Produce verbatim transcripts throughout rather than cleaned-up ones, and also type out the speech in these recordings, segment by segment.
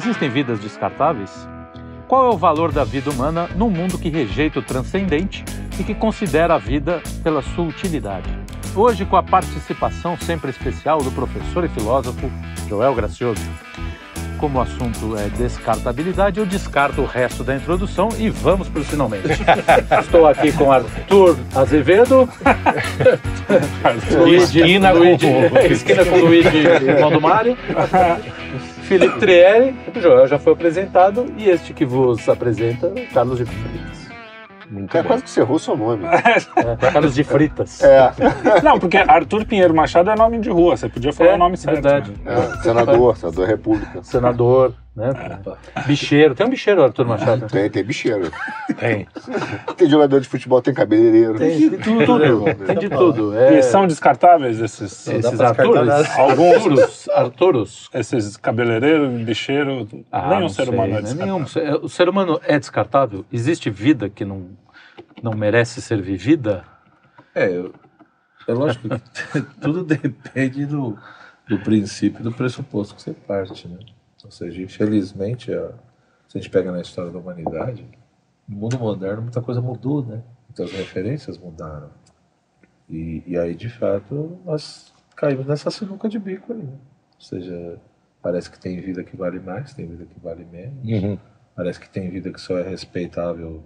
Existem vidas descartáveis? Qual é o valor da vida humana num mundo que rejeita o transcendente e que considera a vida pela sua utilidade? Hoje, com a participação sempre especial do professor e filósofo Joel Gracioso. Como o assunto é descartabilidade, eu descarto o resto da introdução e vamos para o finalmente. Estou aqui com Arthur Azevedo. Luigi, esquina Luigi, com esquina com Luigi, irmão do Mário. Filipe Trielli. O Joel já foi apresentado e este que vos apresenta, Carlos de Freitas. Muito é bem. Quase que você errou o seu nome. É, Carlos de Freitas. É. Não, porque Arthur Pinheiro Machado é nome de rua, você podia falar é, o nome certo. Verdade. Né? É, senador, senador da República. Senador, né? É. Bicheiro. Tem um bicheiro, Arthur Machado? Tem, tem bicheiro. Tem. Tem jogador de futebol, tem cabeleireiro. Tem de tudo. tudo. Tem de tudo. É. E são descartáveis esses, esses Arturos? Alguns. Arturos? Esses cabeleireiro, bicheiro. Ah, nenhum ser sei, humano é descartável. Nenhum. O ser humano é descartável? Existe vida que não. não merece ser vivida? É, é lógico que tudo depende do, do princípio, do pressuposto que você parte, né? Ou seja, infelizmente, a, se a gente pega na história da humanidade, no mundo moderno muita coisa mudou, né? Então as referências mudaram. E, e aí, de fato, nós caímos nessa sinuca de bico aí, né? Ou seja, parece que tem vida que vale mais, tem vida que vale menos. Uhum. Parece que tem vida que só é respeitável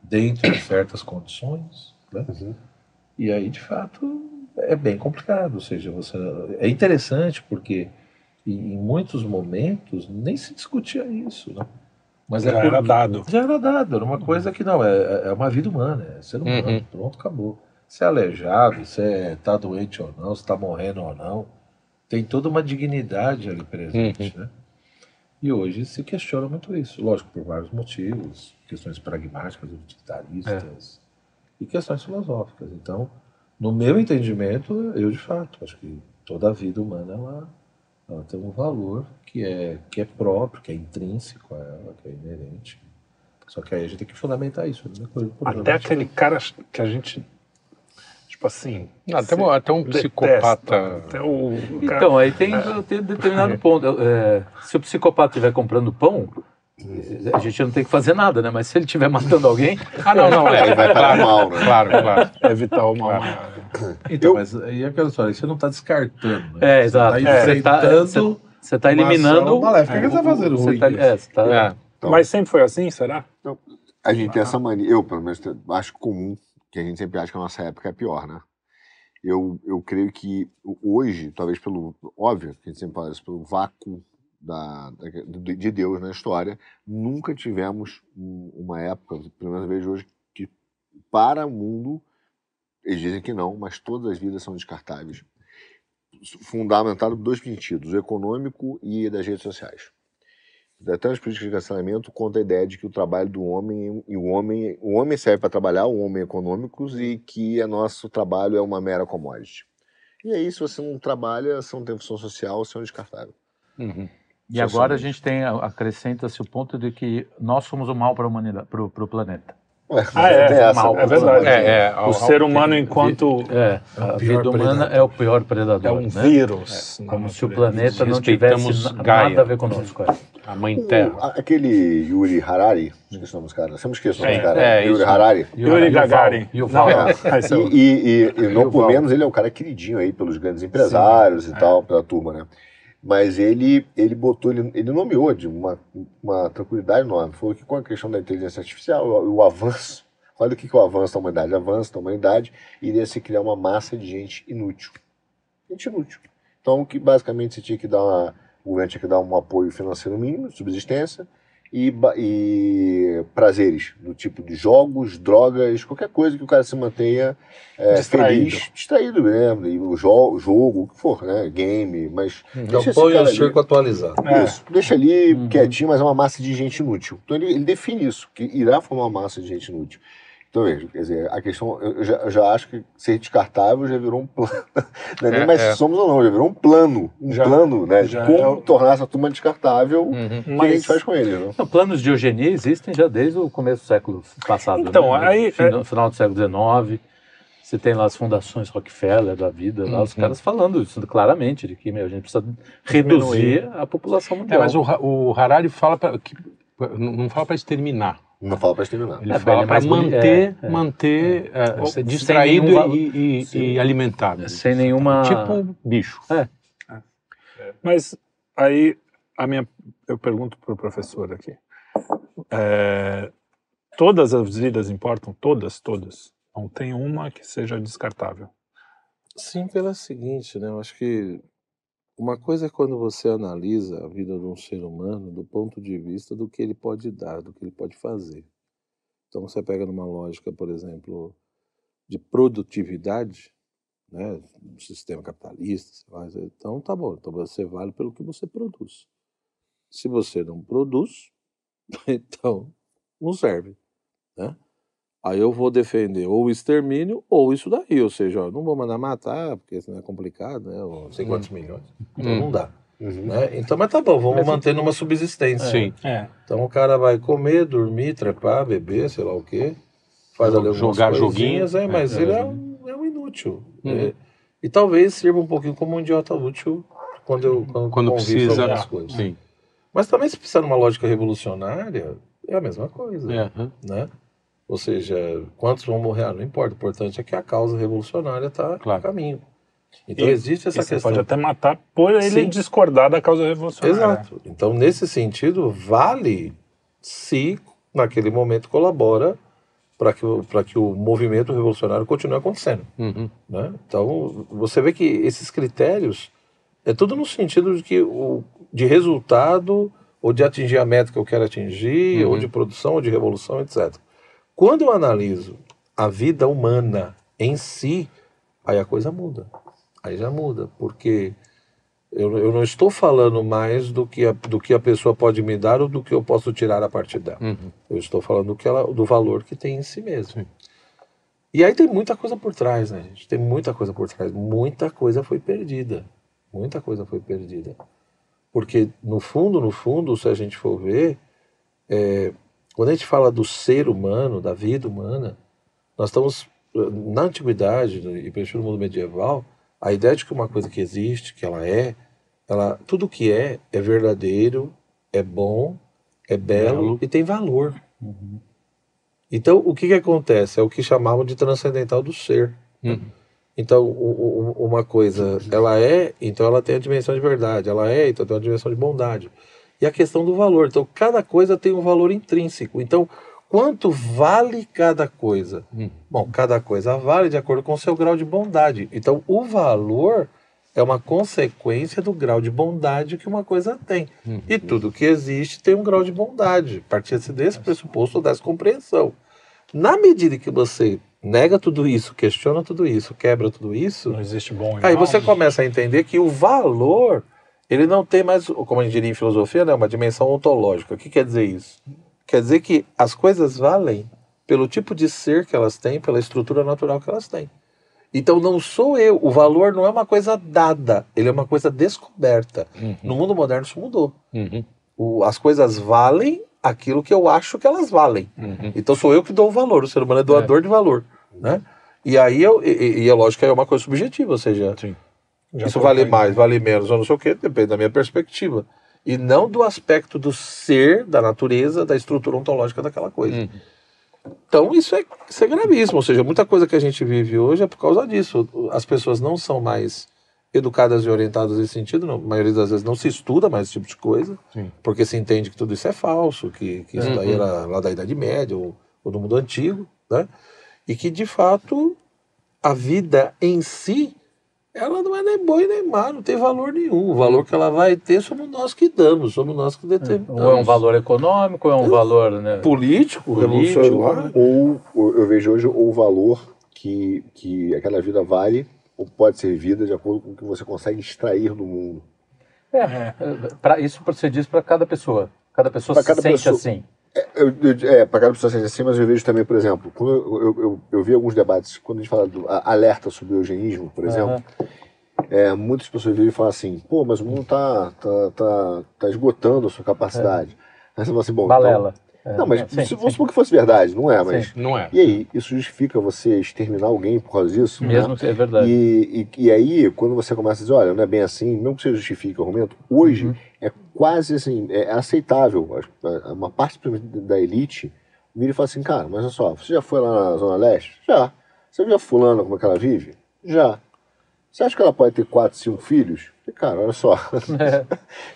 dentro de certas condições, né? Uhum. E aí, de fato, é bem complicado. Ou seja, você... é interessante porque em muitos momentos nem se discutia isso, né? Mas já era, era dado. Já era dado, era uma coisa que não, é, é uma vida humana, é ser humano, uhum. Pronto, acabou. Se é aleijado, se está é, doente ou não, se está morrendo ou não, tem toda uma dignidade ali presente, uhum. Né? E hoje se questiona muito isso, lógico, por vários motivos, questões pragmáticas, utilitaristas é. E questões filosóficas. Então, no meu entendimento, eu de fato, acho que toda a vida humana ela, ela tem um valor que é, que é próprio, que é intrínseco a ela, que é inerente. Só que aí a gente tem que fundamentar isso. Né? Até aquele cara que a gente... Tipo assim... Não, até, um, até um detesta, psicopata... Até o cara... Então, aí tem, tem determinado ponto. É, se o psicopata estiver comprando pão, a gente não tem que fazer nada, né? Mas se ele estiver matando alguém... Ah, não, não, é, ele vai para mal, né? Claro, claro. É vital o mal. Claro. Então, eu... mas aí é aquela história, você não está descartando, né? É, exato. Você está enfrentando... Você está eliminando... Maléfica, o que você está fazendo ruim? Tá, é, tá... é. Então, mas sempre foi assim, será? Então, a gente ah. tem essa mania, eu pelo menos acho comum, que a gente sempre acha que a nossa época é pior, né? Eu, eu creio que hoje, talvez pelo óbvio, que a gente sempre fala isso, pelo vácuo da, da, de Deus na história, nunca tivemos uma época, pelo menos eu vejo hoje, que para o mundo, eles dizem que não, mas todas as vidas são descartáveis. Fundamentado por dois sentidos, o econômico e das redes sociais. Até as políticas de cancelamento conta a ideia de que o trabalho do homem e o homem o homem serve para trabalhar, o homem é econômicos e que o nosso trabalho é uma mera commodity. E aí, se você não trabalha, você não tem função social, você é um descartável. Uhum. E agora a gente tem, acrescenta-se o ponto de que nós somos o mal para a humanidade, para o planeta. É, ah, é, é, mal, é verdade. É, é, o, o ser humano, tem, enquanto é, é a vida humana, é o pior predador. É um né? vírus. É, como se o planeta não tivesse Gaia. nada a ver conosco. É. A mãe Terra. O, aquele Yuri Harari, esqueci o nome dos caras, sempre esqueci o nome dos caras. É, é, Yuri isso. Harari. Yuri, Yuri Gagarin. Yuval. Yuval. Não, é. E, e, e, e não por menos, ele é um cara queridinho aí pelos grandes empresários Sim, e é. tal, pela turma, né? Mas ele, ele botou, ele, ele nomeou de uma, uma tranquilidade enorme. Falou que com a questão da inteligência artificial, o, o avanço, olha o que, que o avanço da humanidade, o avanço da humanidade iria se criar uma massa de gente inútil. Gente inútil. Então, que basicamente você tinha que dar uma, o governo tinha que dar um apoio financeiro mínimo, subsistência, e, e prazeres, do tipo de jogos, drogas, qualquer coisa que o cara se mantenha é, distraído. feliz, distraído mesmo, e o jo jogo, o que for, né, game, mas... Hum, deixa então, põe o circo atualizado. É. Isso, deixa ali uhum. quietinho, mas é uma massa de gente inútil. Então ele, ele define isso, que irá formar uma massa de gente inútil. Então veja, quer dizer, a questão, eu já, eu já acho que ser descartável já virou um plano, não é nem é, mais é. somos ou não, já virou um plano, um já, plano, né, de como é o... tornar essa turma descartável, uhum. que Mas... a gente faz com ele. Né? Não, planos de eugenia existem já desde o começo do século passado, então, né? aí, no, é... final do século dezenove. Você tem lá as fundações Rockefeller da vida, lá, uhum. os caras falando isso claramente, de que meu, a gente precisa reduzir Diminuir. a população mundial. É, mas o, o Harari fala pra, que, não fala para exterminar. Não fala para exterminar. Ele é, fala para manter, é, manter é, é, é, distraído nenhum, e, e, e alimentado. Sem isso. nenhuma... Tipo bicho. É. É. É. Mas aí a minha, eu pergunto para o professor aqui. É, todas as vidas importam? Todas, todas. Não tem uma que seja descartável. Sim, pela seguinte, né? Eu acho que uma coisa é quando você analisa a vida de um ser humano do ponto de vista do que ele pode dar, do que ele pode fazer. Então você pega numa lógica, por exemplo, de produtividade, né? Um sistema capitalista, sei lá, então tá bom, então você vale pelo que você produz. Se você não produz, então não serve, né? Aí eu vou defender ou o extermínio ou isso daí, ou seja, ó, não vou mandar matar, porque senão é complicado, né? Não sei quantos hum. milhões, então hum. não dá. Uhum. Né? Então, mas tá bom, vamos mas manter numa subsistência. É. Sim. É. Então o cara vai comer, dormir, trepar, beber, sei lá o quê, faz ali jogar joguinhas, é, mas é, ele é um, é um inútil. Uhum. É, e talvez sirva um pouquinho como um idiota útil quando eu quando, quando precisa algumas coisas. Sim. Mas também se precisar numa lógica revolucionária, é a mesma coisa, é. né? Ou seja, quantos vão morrer? Ah, não importa. O importante é que a causa revolucionária está claro. no caminho. Então e, existe essa questão. Você pode até matar por ele Sim. discordar da causa revolucionária. Exato. Então, nesse sentido, vale se, naquele momento, colabora para que, para que o movimento revolucionário continue acontecendo. Uhum. Né? Então, você vê que esses critérios é tudo no sentido de, que o, de resultado, ou de atingir a meta que eu quero atingir, uhum. ou de produção, ou de revolução, etcétera. Quando eu analiso a vida humana em si, aí a coisa muda. Aí já muda, porque eu, eu não estou falando mais do que, a, do que a pessoa pode me dar ou do que eu posso tirar a partir dela. Uhum. Eu estou falando do, que ela, do valor que tem em si mesmo. Sim. E aí tem muita coisa por trás, né, gente? Tem muita coisa por trás. Muita coisa foi perdida. Muita coisa foi perdida. Porque, no fundo, no fundo, se a gente for ver... É, quando a gente fala do ser humano, da vida humana, nós estamos, na antiguidade, e principalmente no mundo medieval, a ideia de que uma coisa que existe, que ela é, ela, tudo que é, é verdadeiro, é bom, é belo, belo. e tem valor. Uhum. Então, o que, que acontece? É o que chamavam de transcendental do ser. Uhum. Então, o, o, uma coisa, ela é, então ela tem a dimensão de verdade, ela é, então tem a dimensão de bondade. E a questão do valor. Então, cada coisa tem um valor intrínseco. Então, quanto vale cada coisa? Hum. Bom, cada coisa vale de acordo com o seu grau de bondade. Então, o valor é uma consequência do grau de bondade que uma coisa tem. Hum. E tudo que existe tem um grau de bondade. Partindo desse pressuposto, dessa compreensão. Na medida que você nega tudo isso, questiona tudo isso, quebra tudo isso... Não existe bom e mal. Aí você começa a entender que o valor... Ele não tem mais, como a gente diria em filosofia, né, uma dimensão ontológica. O que quer dizer isso? Quer dizer que as coisas valem pelo tipo de ser que elas têm, pela estrutura natural que elas têm. Então não sou eu, o valor não é uma coisa dada, ele é uma coisa descoberta. Uhum. No mundo moderno isso mudou. Uhum. O, as coisas valem aquilo que eu acho que elas valem. Uhum. Então sou eu que dou o valor, o ser humano é doador é. de valor. Né? E aí, eu, e, e é lógico que é uma coisa subjetiva, ou seja... Sim. Já isso vale mais, vale menos, ou não sei o que, depende da minha perspectiva. E não do aspecto do ser, da natureza, da estrutura ontológica daquela coisa. Uhum. Então isso é, isso é gravíssimo, ou seja, muita coisa que a gente vive hoje é por causa disso. As pessoas não são mais educadas e orientadas nesse sentido, não, a maioria das vezes não se estuda mais esse tipo de coisa, Sim. porque se entende que tudo isso é falso, que, que isso uhum. daí era lá da Idade Média ou, ou do mundo antigo, né? E que de fato a vida em si ela não é nem boa e nem má, não tem valor nenhum. O valor que ela vai ter somos nós que damos, somos nós que determinamos. Ou é um valor econômico, ou é um é. valor... Né? Político, político revolucionário. Ou, eu vejo hoje, o valor que, que aquela vida vale, ou pode ser vida, de acordo com o que você consegue extrair do mundo. É, é. Pra, isso você diz para cada pessoa. Cada pessoa pra se cada sente pessoa, assim. É, é para cada pessoa se sente assim, mas eu vejo também, por exemplo, quando eu, eu, eu, eu vi alguns debates, quando a gente fala do alerta sobre o eugenismo, por exemplo, uhum. é, muitas pessoas vivem e falam assim, pô, mas o mundo tá, tá, tá, tá esgotando a sua capacidade. É. Aí você fala assim, bom, Balela. Então, É, não, mas é, sim, se, vamos supor que fosse verdade, não é, mas... Sim, não é. E aí, isso justifica você exterminar alguém por causa disso? Mesmo né? que é verdade. E, e, e aí, quando você começa a dizer, olha, não é bem assim, mesmo que você justifique o argumento, hoje uhum. é quase assim, é aceitável. Uma parte da elite vira e fala assim, cara, mas olha só, você já foi lá na Zona Leste? Já. Você viu a fulana como é que ela vive? Já. Você acha que ela pode ter quatro, cinco filhos? Cara, olha só, é.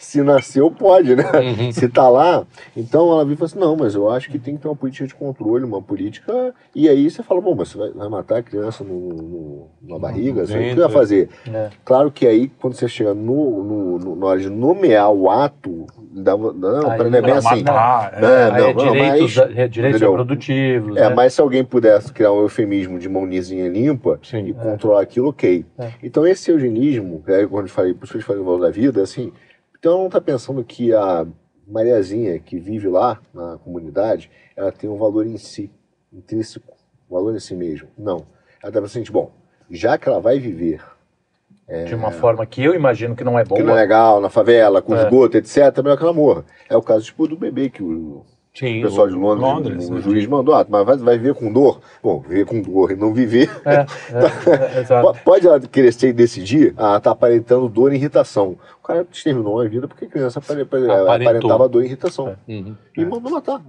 Se nasceu, pode, né? Uhum. Se tá lá, então ela vive e fala assim, não, mas eu acho que tem que ter uma política de controle, uma política... E aí você fala, bom, mas você vai, vai matar a criança no, no, na barriga? Você não vai fazer. É. Claro que aí, quando você chega no, no, no, na hora de nomear o ato, dá, não, aí, pra ele é bem assim... Matar, não, é, não, é, não, direitos, mas, é direitos reprodutivos. É, né? Mas se alguém pudesse criar um eufemismo de mãozinha limpa Sim, e é. controlar aquilo, ok. É. Então esse eugenismo, que aí quando eu falei, por isso que a gente fala do valor da vida, assim, então ela não está pensando que a Mariazinha que vive lá na comunidade, ela tem um valor em si, intrínseco, um valor em si mesmo. Não. Ela está pensando, bom, já que ela vai viver... É, de uma forma que eu imagino que não é boa. Que não é legal, na favela, com é. esgoto, etcétera, é melhor que ela morra. É o caso tipo do bebê que o... Sim, o pessoal de Londres, Londres o, o juiz mandou, ah, mas vai, vai viver com dor? Bom, viver com dor e não viver. É, é, é, pode ela crescer e decidir? Ah, tá aparentando dor e irritação. O cara exterminou a vida porque a criança aparentava, aparentava dor e irritação. É. Uhum. E mandou matar.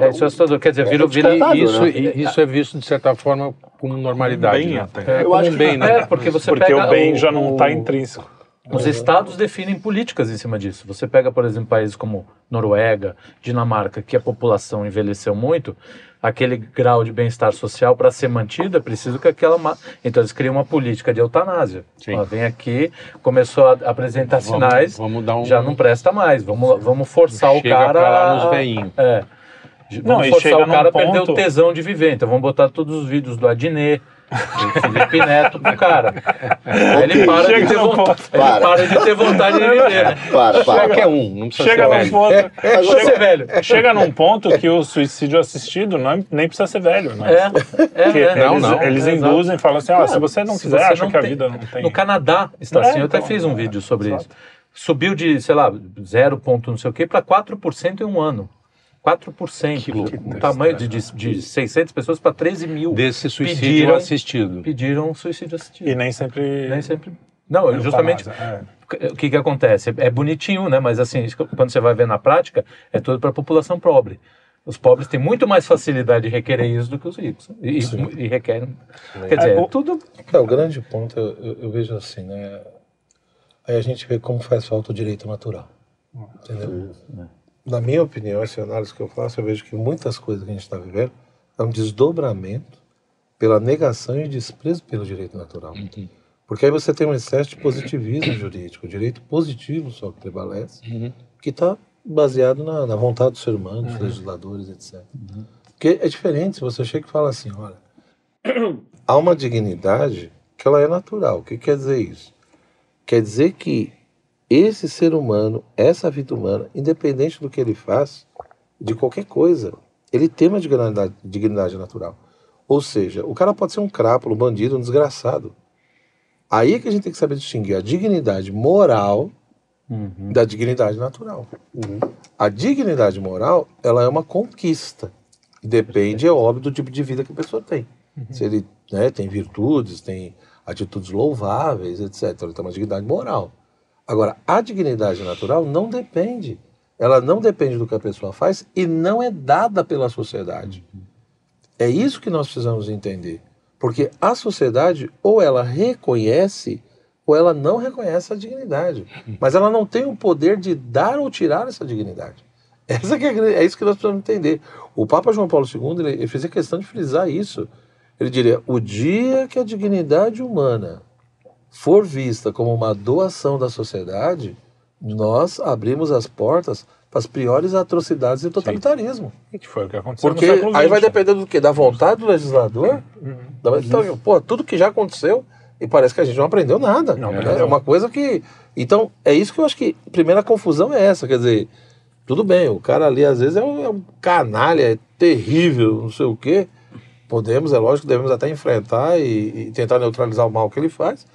É, isso é assustador. Quer dizer, vira, vira, isso, né? isso é visto, de certa forma, como normalidade. Bem, né? é, eu como acho que bem, né? É, porque você porque pega o bem o, já não está intrínseco. Os estados definem políticas em cima disso. Você pega, por exemplo, países como Noruega, Dinamarca, que a população envelheceu muito, aquele grau de bem-estar social, para ser mantida, é preciso que aquela... Ma... Então eles criam uma política de eutanásia. Sim. Ela vem aqui, começou a apresentar vamos, sinais, vamos dar um... já não presta mais, vamos, vamos forçar Chega o cara... Pra lá nos veinhos. É. Vamos não, forçar o cara a ponto... perder o tesão de viver. Então vamos botar todos os vídeos do Adnet, do Felipe Neto pro cara. Okay. Ele, para de, ter vo... para. ele para de ter vontade de viver. Né? Para, para. Qualquer um, não precisa chega ser velho. Ponto... É, é, chega, é velho. Chega num ponto que o suicídio assistido não é, nem precisa ser velho. Né? É, é, é, não, eles, não, eles é, induzem e falam assim, ah, se você não se quiser, você acha não que tem... a vida não tem... No Canadá está assim, é, eu até então, fiz um é, vídeo sobre exato. Isso. Subiu de, sei lá, zero ponto não sei o quê, para quatro por cento em um ano. quatro por cento, o tamanho de, de, de seiscentas pessoas para treze mil. Desse suicídio pediram, assistido. Pediram suicídio assistido. E nem sempre... Nem sempre não, é justamente... O que que acontece? É bonitinho, né? Mas assim, quando você vai ver na prática, é tudo para a população pobre. Os pobres têm muito mais facilidade de requerer isso do que os ricos. E, e requerem... É. Quer dizer, é, o, tudo... É, o grande ponto, eu, eu vejo assim, né? Aí a gente vê como faz falta o direito natural. Entendeu? É. Na minha opinião, essa análise que eu faço, eu vejo que muitas coisas que a gente está vivendo é um desdobramento pela negação e desprezo pelo direito natural. Uhum. Porque aí você tem um excesso de positivismo jurídico, o direito positivo só que prevalece, uhum. que está baseado na, na vontade do ser humano, dos uhum. legisladores, etcétera. Uhum. Porque é diferente se você chega e fala assim, olha, há uma dignidade que ela é natural. O que quer dizer isso? Quer dizer que esse ser humano, essa vida humana, independente do que ele faz, de qualquer coisa, ele tem uma dignidade, dignidade natural. Ou seja, o cara pode ser um crápulo, um bandido, um desgraçado. Aí é que a gente tem que saber distinguir a dignidade moral uhum. da dignidade natural. Uhum. A dignidade moral, ela é uma conquista. Depende, é óbvio, do tipo de vida que a pessoa tem. Uhum. Se ele né, tem virtudes, tem atitudes louváveis, etcétera. Ele tem uma dignidade moral. Agora, a dignidade natural não depende. Ela não depende do que a pessoa faz e não é dada pela sociedade. É isso que nós precisamos entender. Porque a sociedade, ou ela reconhece, ou ela não reconhece a dignidade. Mas ela não tem o poder de dar ou tirar essa dignidade. Essa que é, é isso que nós precisamos entender. O Papa João Paulo segundo, ele, ele fez a questão de frisar isso. Ele diria, o dia que a dignidade humana for vista como uma doação da sociedade, nós abrimos as portas para as piores atrocidades e totalitarismo. Sim. Que foi o que aconteceu Porque no século vinte. Aí vai depender do quê? Da vontade do legislador? Uhum. Da... Então, pô, tudo que já aconteceu e parece que a gente não aprendeu nada. Não, né? É uma coisa que... Então, é isso que eu acho que a primeira confusão é essa. Quer dizer, tudo bem, o cara ali às vezes é um, é um canalha, é terrível, não sei o quê. Podemos, é lógico, devemos até enfrentar e, e tentar neutralizar o mal que ele faz.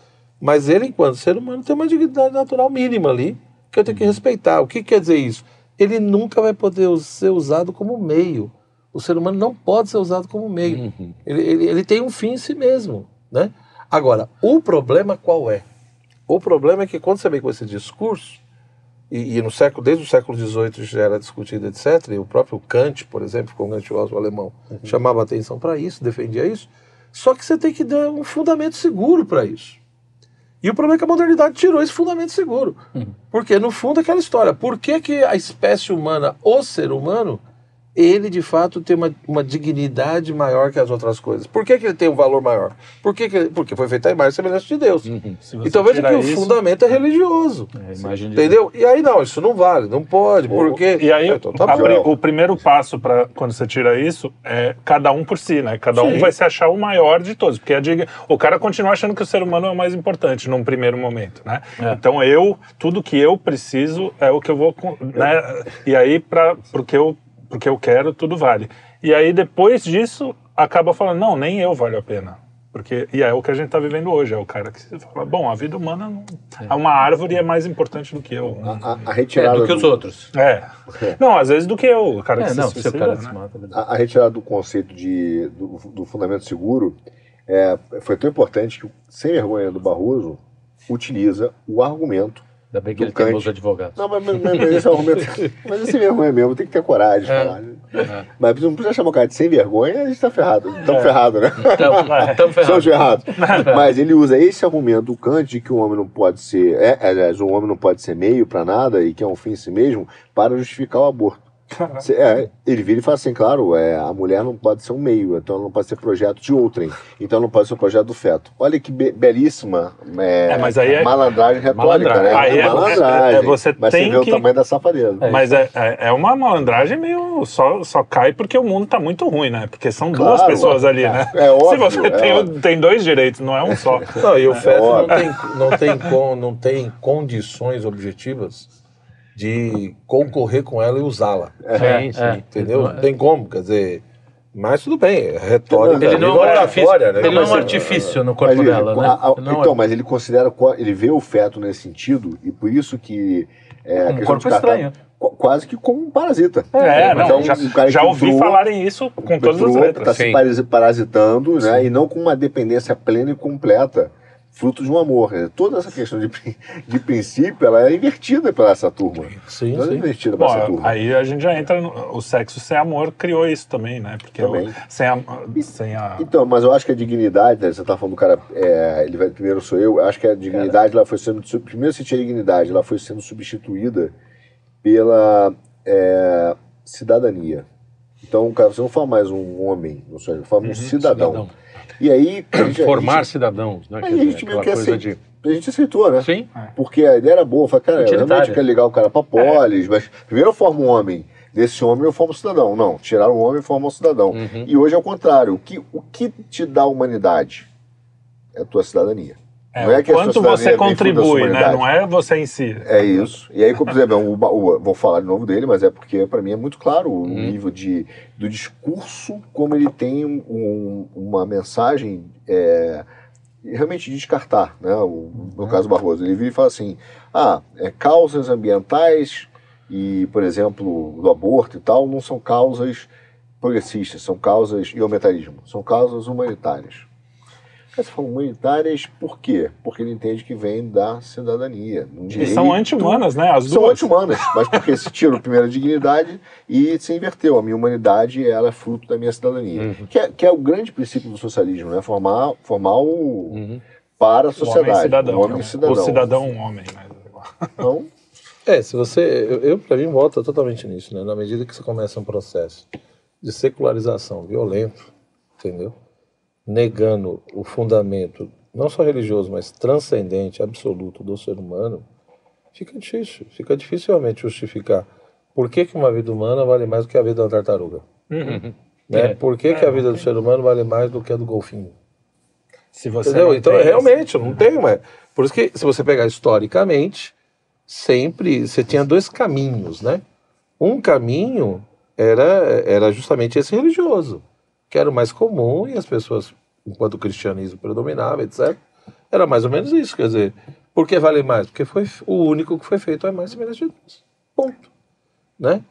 Mas ele, enquanto ser humano, tem uma dignidade natural mínima ali, que eu tenho que respeitar. O que quer dizer isso? ele nunca vai poder ser usado como meio. O ser humano não pode ser usado como meio. Uhum. Ele, ele, ele tem um fim em si mesmo, né? Agora, o problema qual é? O problema é que quando você vem com esse discurso, e, e no século, desde o século dezoito já era discutido, etcétera, e o próprio Kant, por exemplo, com o Kant, o alemão, uhum. chamava atenção para isso, defendia isso, só que você tem que dar um fundamento seguro para isso. E o problema é que a modernidade tirou esse fundamento seguro. Uhum. Porque, no fundo, é aquela história. Por que, que a espécie humana, o ser humano, ele, de fato, tem uma, uma dignidade maior que as outras coisas? Por que, que ele tem um valor maior? Por que que, porque foi feita a imagem e semelhança de Deus. Uhum. Então veja que isso, o fundamento é religioso. É, entendeu? E aí não, isso não vale, não pode, porque... E aí, é, então, tá a, o primeiro passo para quando você tira isso é cada um por si, né? Cada Sim. um vai se achar o maior de todos, porque a diga, o cara continua achando que o ser humano é o mais importante num primeiro momento, né? É. Então eu, tudo que eu preciso é o que eu vou... Né? E aí, para o que eu... porque eu quero, tudo vale. E aí, depois disso, acaba falando, não, nem eu valho a pena. Porque, e é o que a gente está vivendo hoje, é o cara que fala, bom, a vida humana, não, é. uma árvore é mais importante do que eu. A, a, a retirada é, do que do... os outros. É. é. Não, às vezes do que eu, o cara é, que não, se suicida, o cara né? se mata. A, a retirada do conceito de, do, do fundamento seguro é, foi tão importante que, sem vergonha do Barroso, utiliza o argumento. Ainda bem que ele tem os advogados. Não, mas, mas, mas esse argumento. Mas esse vergonha mesmo, tem que ter coragem de é. falar. Né? É. Mas não precisa chamar o cara de sem vergonha, a gente tá ferrado. Estamos é. ferrados, né? Estamos ferrados. Ferrado. Mas ele usa esse argumento do Kant de que o homem não pode ser. É, aliás, o homem não pode ser meio para nada e que é um fim em si mesmo, para justificar o aborto. É, ele vira e fala assim, claro, é, a mulher não pode ser um meio, então ela não pode ser projeto de outrem, então ela não pode ser um projeto do feto. Olha que be belíssima é, é, mas aí é malandragem retórica, malandragem. Né? Aí é malandragem, é, é, você mas tem você vê que... o tamanho da safadeza. É, mas é, é, é uma malandragem meio... Só, só cai porque o mundo tá muito ruim, né? Porque são claro, duas pessoas ali, é, né? É óbvio. Se você é tem, óbvio. tem dois direitos, não é um só. Não, e o é feto não tem, não, tem con, não tem condições objetivas de concorrer com ela e usá-la. É, sim, é, entendeu? Não tem como, quer dizer... Mas tudo bem, é retórica. Ele não é um artifício no corpo dela, né? Então, mas ele considera... Ele vê o feto nesse sentido e por isso que... É, um corpo estranho. Quase que como um parasita. É, não, então, já, um já ouvi entrou, falarem isso com todas entrou, as letras. Está se parasitando, né? E não com uma dependência plena e completa. Fruto de um amor. Toda essa questão de, de princípio, ela é invertida pela essa turma. Sim, ela sim. é invertida pela essa turma. Aí a gente já entra no... O sexo sem amor criou isso também, né? Porque também. O, sem, a, sem a... Então, mas eu acho que a dignidade, né? Você tá falando do cara, é, ele vai primeiro sou eu, eu acho que a dignidade, ela foi sendo... Primeiro se tinha dignidade, ela foi sendo substituída pela é, cidadania. Então, cara, você não fala mais um homem, não sei, fala uhum, um cidadão. cidadão. E aí... Gente, formar gente, cidadãos, né? Aí dizer, a gente meio que aceitou, de... a gente aceitou, né? Sim. Porque a ideia era boa, falei, cara, realmente quer ligar o cara pra polis, é. mas primeiro eu formo um homem, desse homem eu formo um cidadão. Não, tiraram um homem e formam um cidadão. Uhum. E hoje é o contrário, o que, o que te dá humanidade é a tua cidadania. É, não é que quanto você contribui, né? Não é você em si. É isso. E aí, como, por exemplo, o, o, vou falar de novo dele, mas é porque para mim é muito claro o hum. nível de, do discurso, como ele tem um, uma mensagem é, realmente de descartar, né? O, no hum. caso do Barroso. Ele vira e fala assim, ah, é, causas ambientais e, por exemplo, do aborto e tal, não são causas progressistas, são causas, e o humanitarismo, são causas humanitárias. Você fala humanitárias por quê? Porque ele entende que vem da cidadania. Um direito, e são anti-humanas, né? As duas. São anti-humanas, mas porque se tira a primeira dignidade e se inverteu. A minha humanidade ela é fruto da minha cidadania. Uhum. Que, é, que é o grande princípio do socialismo, né? Formar, formar o... Uhum. para a sociedade. O homem cidadão. O homem cidadão. O cidadão homem. Mas... Então... É, se você... Eu, eu para mim, volta totalmente nisso, né? Na medida que você começa um processo de secularização violento, entendeu? Negando o fundamento, não só religioso, mas transcendente, absoluto do ser humano, fica difícil. Fica difícil realmente justificar por que, que uma vida humana vale mais do que a vida da tartaruga. Uhum. Né? É. Por que, que a vida do ser humano vale mais do que a do golfinho? Se você entendeu? Então, realmente, eu não tenho, mas... Por isso que, se você pegar historicamente, sempre você tinha dois caminhos, né? Um caminho era, era justamente esse religioso, que era o mais comum, e as pessoas, enquanto o cristianismo predominava, etcétera, era mais ou menos isso, quer dizer, por que vale mais? Porque foi o único que foi feito é mais ou menos de Deus, ponto. né?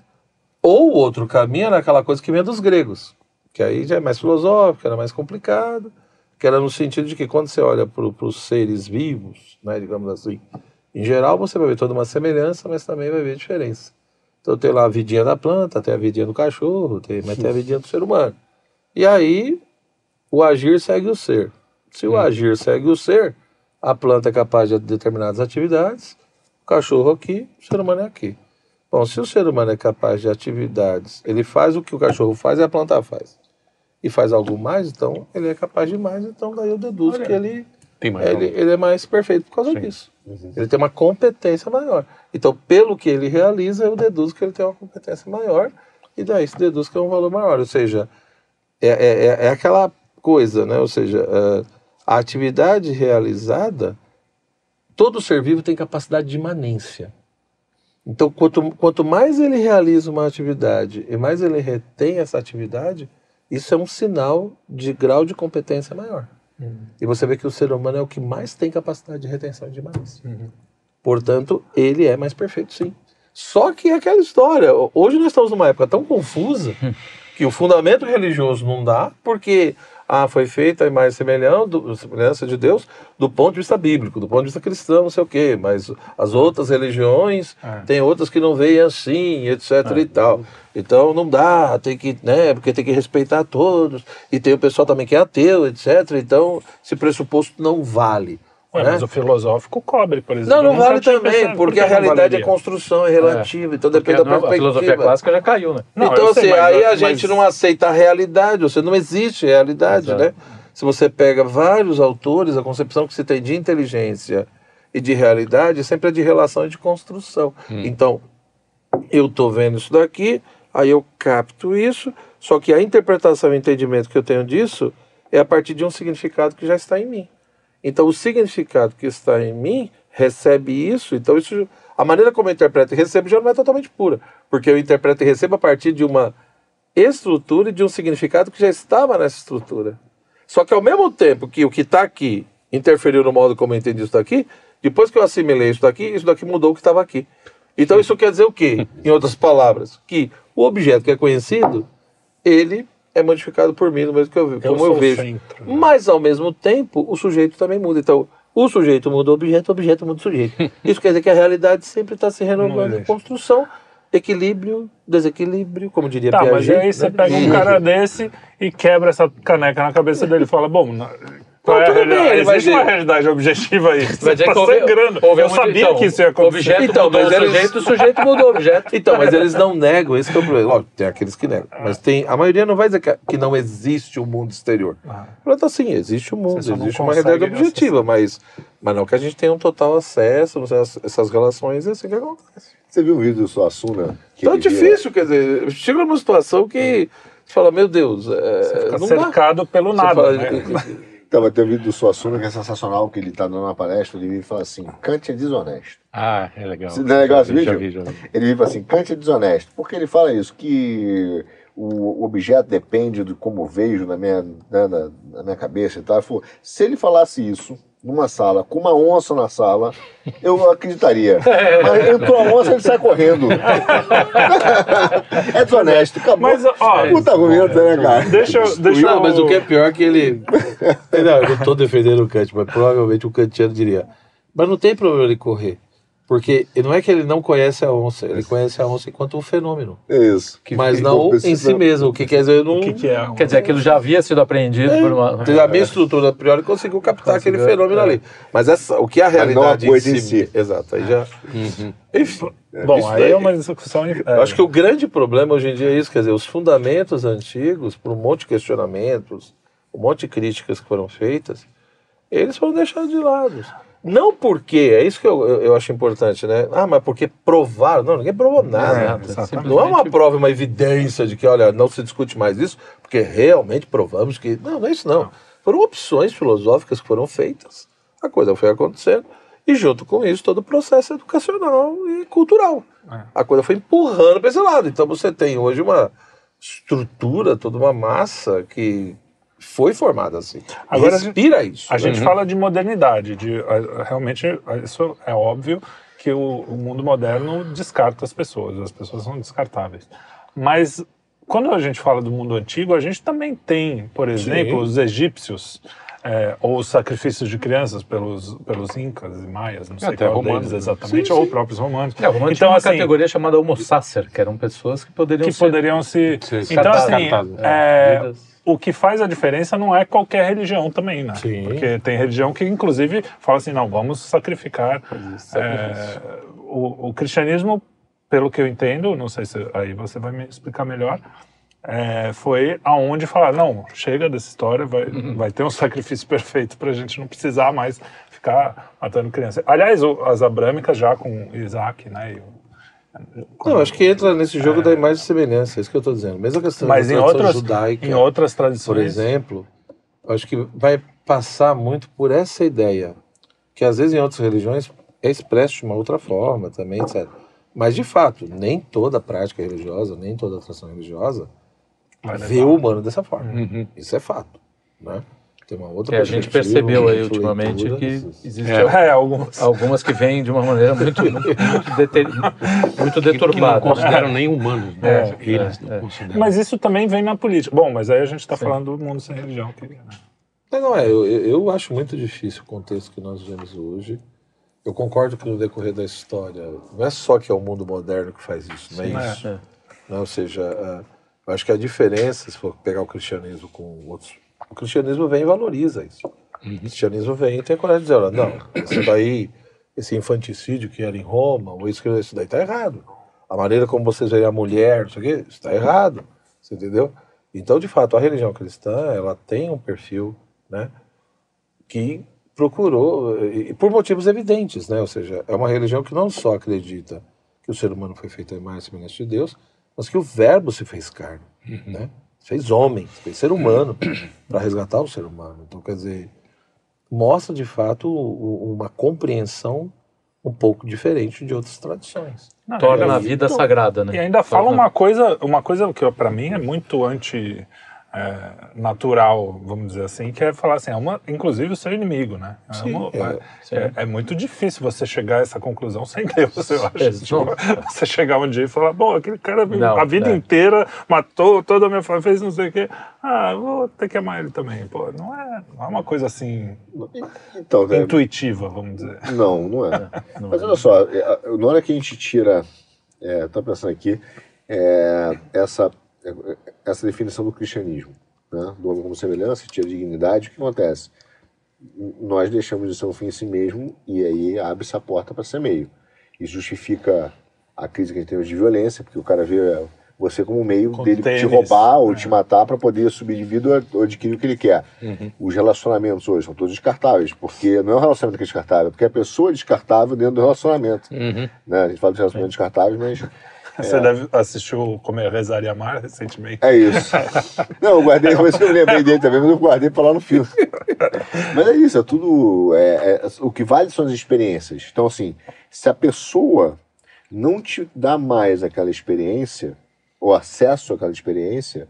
Ou outro caminho era aquela coisa que vinha dos gregos, que aí já é mais filosófico, era mais complicado, que era no sentido de que quando você olha para os seres vivos, né, digamos assim, em geral você vai ver toda uma semelhança, mas também vai ver diferença. Então tem lá a vidinha da planta, tem a vidinha do cachorro, tem, mas tem a vidinha do ser humano. E aí o agir segue o ser. Se o agir segue o ser, a planta é capaz de determinadas atividades, o cachorro aqui, o ser humano é aqui. Bom, se o ser humano é capaz de atividades, ele faz o que o cachorro faz e a planta faz. E faz algo mais, então ele é capaz de mais, então daí eu deduzo Olha, que ele, tem mais ele, ele é mais perfeito por causa Sim. disso. Uhum. Ele tem uma competência maior. Então, pelo que ele realiza, eu deduzo que ele tem uma competência maior e daí se deduz que é um valor maior. Ou seja, é, é, é aquela coisa, né? Ou seja, a atividade realizada, todo ser vivo tem capacidade de imanência. Então, quanto, quanto mais ele realiza uma atividade e mais ele retém essa atividade, isso é um sinal de grau de competência maior. Uhum. E você vê que o ser humano é o que mais tem capacidade de retenção de imanência. Uhum. Portanto, ele é mais perfeito, sim. Só que é aquela história. Hoje nós estamos numa época tão confusa que o fundamento religioso não dá, porque ah, foi feita a imagem e semelhança de Deus do ponto de vista bíblico, do ponto de vista cristão, não sei o quê, mas as outras religiões, ah. tem outras que não veem assim, etc ah, e tal. Então não dá, tem que, né, porque tem que respeitar todos, e tem o pessoal também que é ateu, etcétera. Então esse pressuposto não vale. Ué, né? Mas o filosófico cobre, por exemplo. Não, não, não vale também, porque, porque a realidade é construção, é relativa, é. Então depende porque da perspectiva. A filosofia clássica já caiu, né? Não, então, assim, sei, mas, aí mas... a gente não aceita a realidade, ou seja, não existe realidade, Exato. Né? Se você pega vários autores, a concepção que se tem de inteligência e de realidade sempre é de relação e de construção. Hum. Então, eu estou vendo isso daqui, aí eu capto isso, só que a interpretação e o entendimento que eu tenho disso é a partir de um significado que já está em mim. Então, o significado que está em mim recebe isso. Então, isso, a maneira como eu interpreto e recebo já não é totalmente pura. Porque eu interpreto e recebo a partir de uma estrutura e de um significado que já estava nessa estrutura. Só que, ao mesmo tempo que o que está aqui interferiu no modo como eu entendi isso daqui, depois que eu assimilei isso daqui, isso daqui mudou o que estava aqui. Então, isso quer dizer o quê? Em outras palavras, que o objeto que é conhecido, ele... é modificado por mim, no mesmo que eu, eu como eu vejo. Centro, né? Mas, ao mesmo tempo, o sujeito também muda. Então, o sujeito muda o objeto, o objeto muda o sujeito. Isso quer dizer que a realidade sempre está se renovando em construção, equilíbrio, desequilíbrio, como diria tá, Piaget. Mas aí né? você pega um cara desse e quebra essa caneca na cabeça dele e fala, bom... Na... Não, tudo bem, ele existe uma realidade objetiva aí. Você está sangrando. Houve, eu sabia então, que isso ia acontecer. Objeto então, mas eles... o, sujeito, o sujeito mudou o objeto. Então, mas eles não negam. Esse que é o problema. Lógico, tem aqueles que negam. Mas tem, a maioria não vai dizer que, que não existe um mundo exterior. Ah. Pronto, assim, existe um mundo, existe uma realidade objetiva. Mas, mas não que a gente tenha um total acesso, essas relações é assim que acontece. Você viu o vídeo do Suassuna? Tão difícil, quer dizer, chega numa situação que você fala, meu Deus, é, você fica não cercado dá. Pelo nada, fala, né? Então, vai ter o vídeo do Suassuna, que é sensacional, que ele está dando uma palestra, ele vem e fala assim, Kant é desonesto. Ah, é legal. Não é legal esse vídeo? Já vi, já vi. Ele vem e fala assim, Kant é desonesto. Por que ele fala isso? Que o objeto depende de como vejo na minha, na, na, na minha cabeça e tal. Se ele falasse isso numa sala, com uma onça na sala, eu acreditaria. Mas entrou a onça, ele sai correndo. É desonesto, acabou. Mas, ó, puta argumento, né, cara? Deixa, deixa não, eu... Mas o que é pior é que ele... Não, eu não tô defendendo o Kant, mas provavelmente o kantiano diria, mas não tem problema ele correr. Porque não é que ele não conhece a onça, ele conhece a onça enquanto um fenômeno. É isso. Que mas não em si mesmo, o que quer dizer... Não... Que que é? Quer dizer, aquilo já havia sido apreendido é, por uma... A minha estrutura, a priori, conseguiu captar aquele fenômeno é. ali. Mas essa, o que é a realidade é em, si, em si... Exato, aí já... Uhum. Enfim, bom, isso aí daí, é uma discussão... É. Acho que o grande problema hoje em dia é isso, quer dizer, os fundamentos antigos, por um monte de questionamentos, um monte de críticas que foram feitas, eles foram deixados de lado. Não porque, é isso que eu, eu, eu acho importante, né? Ah, mas porque provaram. Não, ninguém provou nada. É, não é uma prova, uma evidência de que, olha, não se discute mais isso, porque realmente provamos que... Não, não é isso não. não. Foram opções filosóficas que foram feitas, a coisa foi acontecendo, e junto com isso todo o processo educacional e cultural. É. A coisa foi empurrando para esse lado. Então você tem hoje uma estrutura, toda uma massa que... Foi formada assim. Agora, Respira a gente, isso. A gente uhum. fala de modernidade, de, realmente isso é óbvio, que o, o mundo moderno descarta as pessoas, as pessoas são descartáveis. Mas quando a gente fala do mundo antigo, a gente também tem, por exemplo, Sim. os egípcios, é, ou os sacrifícios de crianças pelos, pelos incas e maias, não sei Até qual romanos, deles exatamente, sim, sim. ou próprios romanos. É, romanos então, tinha uma assim, categoria chamada homo sacer, que eram pessoas que poderiam que ser... poderiam se... se então, assim, é, é, o que faz a diferença não é qualquer religião também, né? Sim. Porque tem religião que, inclusive, fala assim, não, vamos sacrificar. É, o, o cristianismo, pelo que eu entendo, não sei se aí você vai me explicar melhor... É, foi aonde falar, não, chega dessa história, vai, uhum. vai ter um sacrifício perfeito para a gente não precisar mais ficar matando criança. Aliás, o, as abrâmicas já com Isaac, né? E o, com, não, acho que entra nesse jogo é, da imagem e semelhança, é isso que eu estou dizendo. Mesma questão mas da em outras, judaica, em outras tradições, por exemplo, acho que vai passar muito por essa ideia, que às vezes em outras religiões é expresso de uma outra forma também, etcétera. Mas, de fato, nem toda prática religiosa, nem toda atração religiosa vê o humano dessa forma. Uhum. Isso é fato, né? Tem uma outra é, a gente percebeu aí ultimamente que existem é, algumas. algumas que vêm de uma maneira muito, muito, muito, deter, muito deturbada. Que não consideram né? nem humanos. Né? É, Eles é, não é. consideram. Mas isso também vem na política. Bom, mas aí a gente está falando do mundo sem religião. Que... Não, não é. Eu, eu acho muito difícil o contexto que nós vivemos hoje. Eu concordo que no decorrer da história, não é só que é o mundo moderno que faz isso, não é isso. É. Não, ou seja... A, Eu acho que a diferença, se for pegar o cristianismo com outros... O cristianismo vem e valoriza isso. Uhum. O cristianismo vem e tem a coragem de dizer, olha, não, isso daí, esse infanticídio que era em Roma, ou isso, isso daí está errado. A maneira como vocês veem a mulher, não sei o quê, isso está errado. Você entendeu? Então, de fato, a religião cristã, ela tem um perfil, né, que procurou, e por motivos evidentes, né? Ou seja, é uma religião que não só acredita que o ser humano foi feito à imagem e semelhança de Deus, mas que o verbo se fez carne, uhum. né? Fez homem, fez ser humano, para resgatar o ser humano. Então, quer dizer, mostra de fato uma compreensão um pouco diferente de outras tradições. Não, Torna aí, a vida então, sagrada, né? E ainda fala Torna... uma coisa, uma coisa que para mim é muito anti... É, natural, vamos dizer assim, que é falar assim, é uma, inclusive o seu inimigo, né? É, sim, uma, é, é, é muito difícil você chegar a essa conclusão sem Deus, eu acho. É, tipo, você chegar um dia e falar, bom, aquele cara não, a vida é. inteira matou toda a minha família, fez não sei o quê, ah, vou ter que amar ele também. Pô, não é, não é uma coisa assim então, intuitiva, vamos dizer. Não, não é. Não Mas olha é. só, na hora que a gente tira, é, tô pensando aqui, é, essa essa definição do cristianismo, né? Do homem como semelhança, tira a dignidade, o que acontece? Nós deixamos de ser um fim em si mesmo e aí abre-se a porta para ser meio. Isso justifica a crise que a gente tem hoje de violência, porque o cara vê você como meio Contênis. dele te roubar ou é. te matar para poder subir de vida ou adquirir o que ele quer. Uhum. Os relacionamentos hoje são todos descartáveis, porque não é um relacionamento que é descartável, porque a pessoa é descartável dentro do relacionamento. Uhum. Né? A gente fala de relacionamentos é. descartáveis, mas... Você é. deve assistir o Comer, Rezar e Amar recentemente. É isso. Não, eu guardei, mas eu lembrei dele também, mas eu guardei para lá no filme. Mas é isso, é tudo... É, é, o que vale são as experiências. Então, assim, se a pessoa não te dá mais aquela experiência, ou acesso àquela experiência,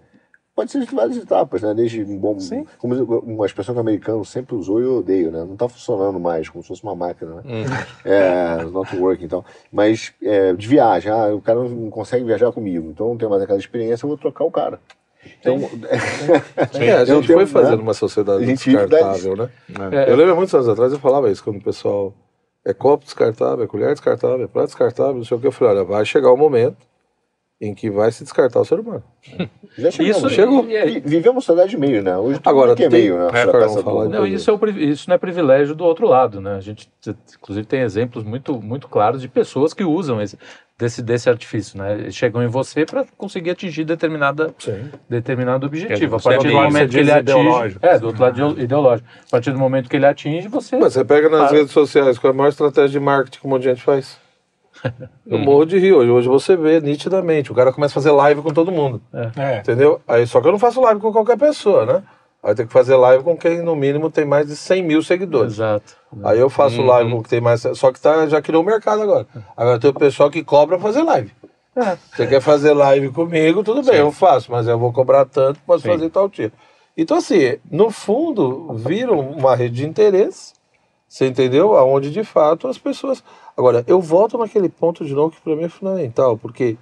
pode ser de várias etapas, né? Desde um bom... Sim. Como uma expressão que o americano sempre usou e eu odeio, né? Não está funcionando mais, como se fosse uma máquina, né? Hum. É, not working, então. Mas é, de viagem, ah, o cara não consegue viajar comigo, então não tem mais aquela experiência, eu vou trocar o cara. Então, é, a gente foi fazendo né? uma sociedade descartável, né? É. Eu lembro muitos anos atrás, eu falava isso, quando o pessoal... É copo descartável, é colher descartável, é prato descartável, não sei o que. Eu falei, olha, vai chegar o momento em que vai se descartar o ser humano. Já chegamos, isso chegou. Vivemos uma sociedade de meio, né? Hoje Agora, que é tem, meio, né? É, não, não, isso, é o, isso não é privilégio do outro lado, né? A gente, inclusive, tem exemplos muito, muito claros de pessoas que usam esse, desse, desse artifício, né? Eles chegam em você para conseguir atingir determinada, determinado objetivo. A partir do momento que ele atinge... É, do outro lado ideológico. A partir do momento que ele atinge, você... Mas você pega nas para. redes sociais, qual é a maior estratégia de marketing que um monte de gente faz? Eu morro de rir hoje. Hoje você vê nitidamente. O cara começa a fazer live com todo mundo. É. Entendeu? Aí, só que eu não faço live com qualquer pessoa, né? Aí tem que fazer live com quem, no mínimo, tem mais de cem mil seguidores. Exato. Aí eu faço uhum. live com quem tem mais... Só que tá, já criou o mercado agora. Agora tem o pessoal que cobra fazer live. É. Você quer fazer live comigo, tudo bem, Sim. eu faço. Mas eu vou cobrar tanto, posso Sim. fazer tal tipo. Então, assim, no fundo, viram uma rede de interesse. Você entendeu? Aonde, de fato, as pessoas... Agora, eu volto naquele ponto de novo que para mim é fundamental, porque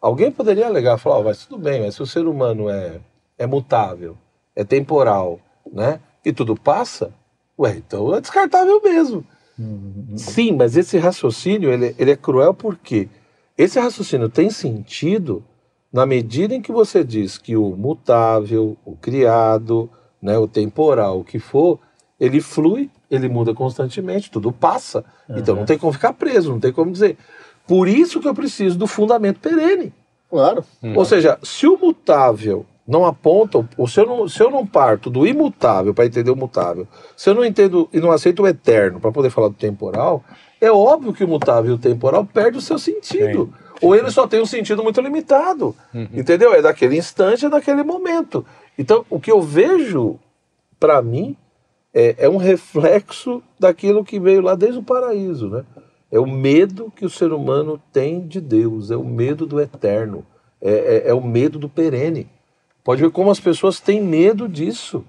alguém poderia alegar, falar, oh, mas tudo bem, mas se o ser humano é, é mutável, é temporal, né, e tudo passa, ué, então é descartável mesmo. Uhum. Sim, mas esse raciocínio, ele, ele é cruel porque esse raciocínio tem sentido na medida em que você diz que o mutável, o criado, né, o temporal, o que for, ele flui, ele muda constantemente, tudo passa. Uhum. Então não tem como ficar preso, não tem como dizer. Por isso que eu preciso do fundamento perene. Claro. Uhum. Ou seja, se o mutável não aponta, ou se eu não, se eu não parto do imutável para entender o mutável, se eu não entendo e não aceito o eterno para poder falar do temporal, é óbvio que o mutável e o temporal perdem o seu sentido. Sim. Ou ele só tem um sentido muito limitado. Uhum. Entendeu? É daquele instante, é daquele momento. Então, o que eu vejo, para mim, É, é um reflexo daquilo que veio lá desde o paraíso, né? É o medo que o ser humano tem de Deus, é o medo do eterno, é, é, é o medo do perene. Pode ver como as pessoas têm medo disso.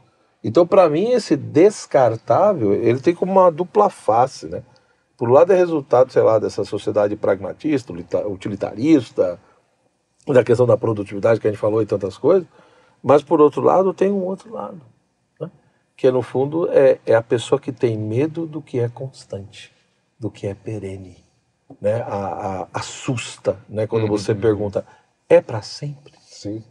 Então, para mim, esse descartável, ele tem como uma dupla face, né? Por um lado é resultado, sei lá, dessa sociedade pragmatista, utilitarista, da questão da produtividade que a gente falou e tantas coisas, mas, por outro lado, tem um outro lado, que no fundo é, é a pessoa que tem medo do que é constante, do que é perene, né? A, a, assusta, né? Quando uhum. você pergunta, é para sempre? Sim.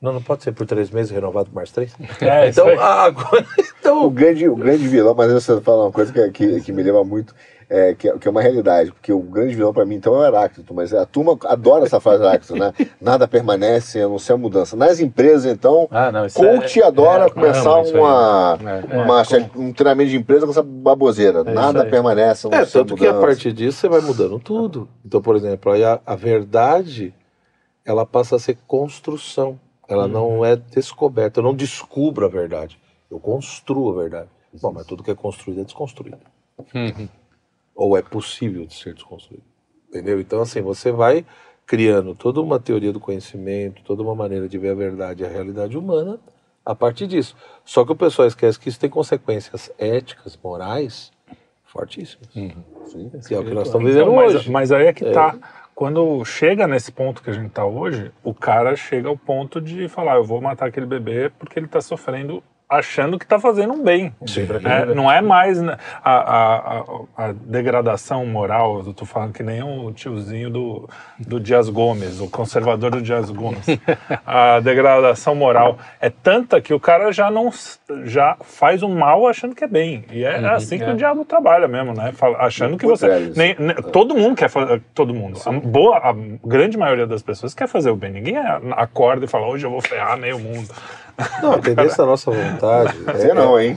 Não, não pode ser por três meses, renovado mais três? É, então, agora, então... O grande, o grande vilão, mas você fala uma coisa que, que, que me lembra muito, é, que, que é uma realidade, porque o grande vilão para mim então é o Heráclito, mas a turma adora essa frase Heráclito, né? Nada permanece, a não ser a mudança. Nas empresas, então, ah, não, coach é, adora é, começar não, uma, é, uma, é, uma, um treinamento de empresa com essa baboseira. É, nada permanece, a não é, ser a mudança. É, tanto que a partir disso você vai mudando tudo. Então, por exemplo, aí a, a verdade, ela passa a ser construção. Ela não é descoberta, eu não descubro a verdade, eu construo a verdade. Bom, mas tudo que é construído é desconstruído. Uhum. Ou é possível de ser desconstruído, entendeu? Então, assim, você vai criando toda uma teoria do conhecimento, toda uma maneira de ver a verdade e a realidade humana a partir disso. Só que o pessoal esquece que isso tem consequências éticas, morais, fortíssimas. Uhum. Sim, que é o que nós estamos vivendo então, hoje. Mas, mas aí é que está... É. Quando chega nesse ponto que a gente está hoje, o cara chega ao ponto de falar, eu vou matar aquele bebê porque ele está sofrendo, achando que está fazendo um bem. Sim, é, não é mais a, a, a degradação moral, eu estou falando que nem o tiozinho do, do Dias Gomes, o conservador do Dias Gomes. A degradação moral é tanta que o cara já, não, já faz um mal achando que é bem. E é uhum, assim que é. O diabo trabalha mesmo, né? Achando que você... É nem, nem, todo mundo quer fazer... Todo mundo. A, boa, a grande maioria das pessoas quer fazer o bem. Ninguém acorda e fala, hoje eu vou ferrar meio mundo. Não, a tendência da nossa vontade... Você é, não, hein?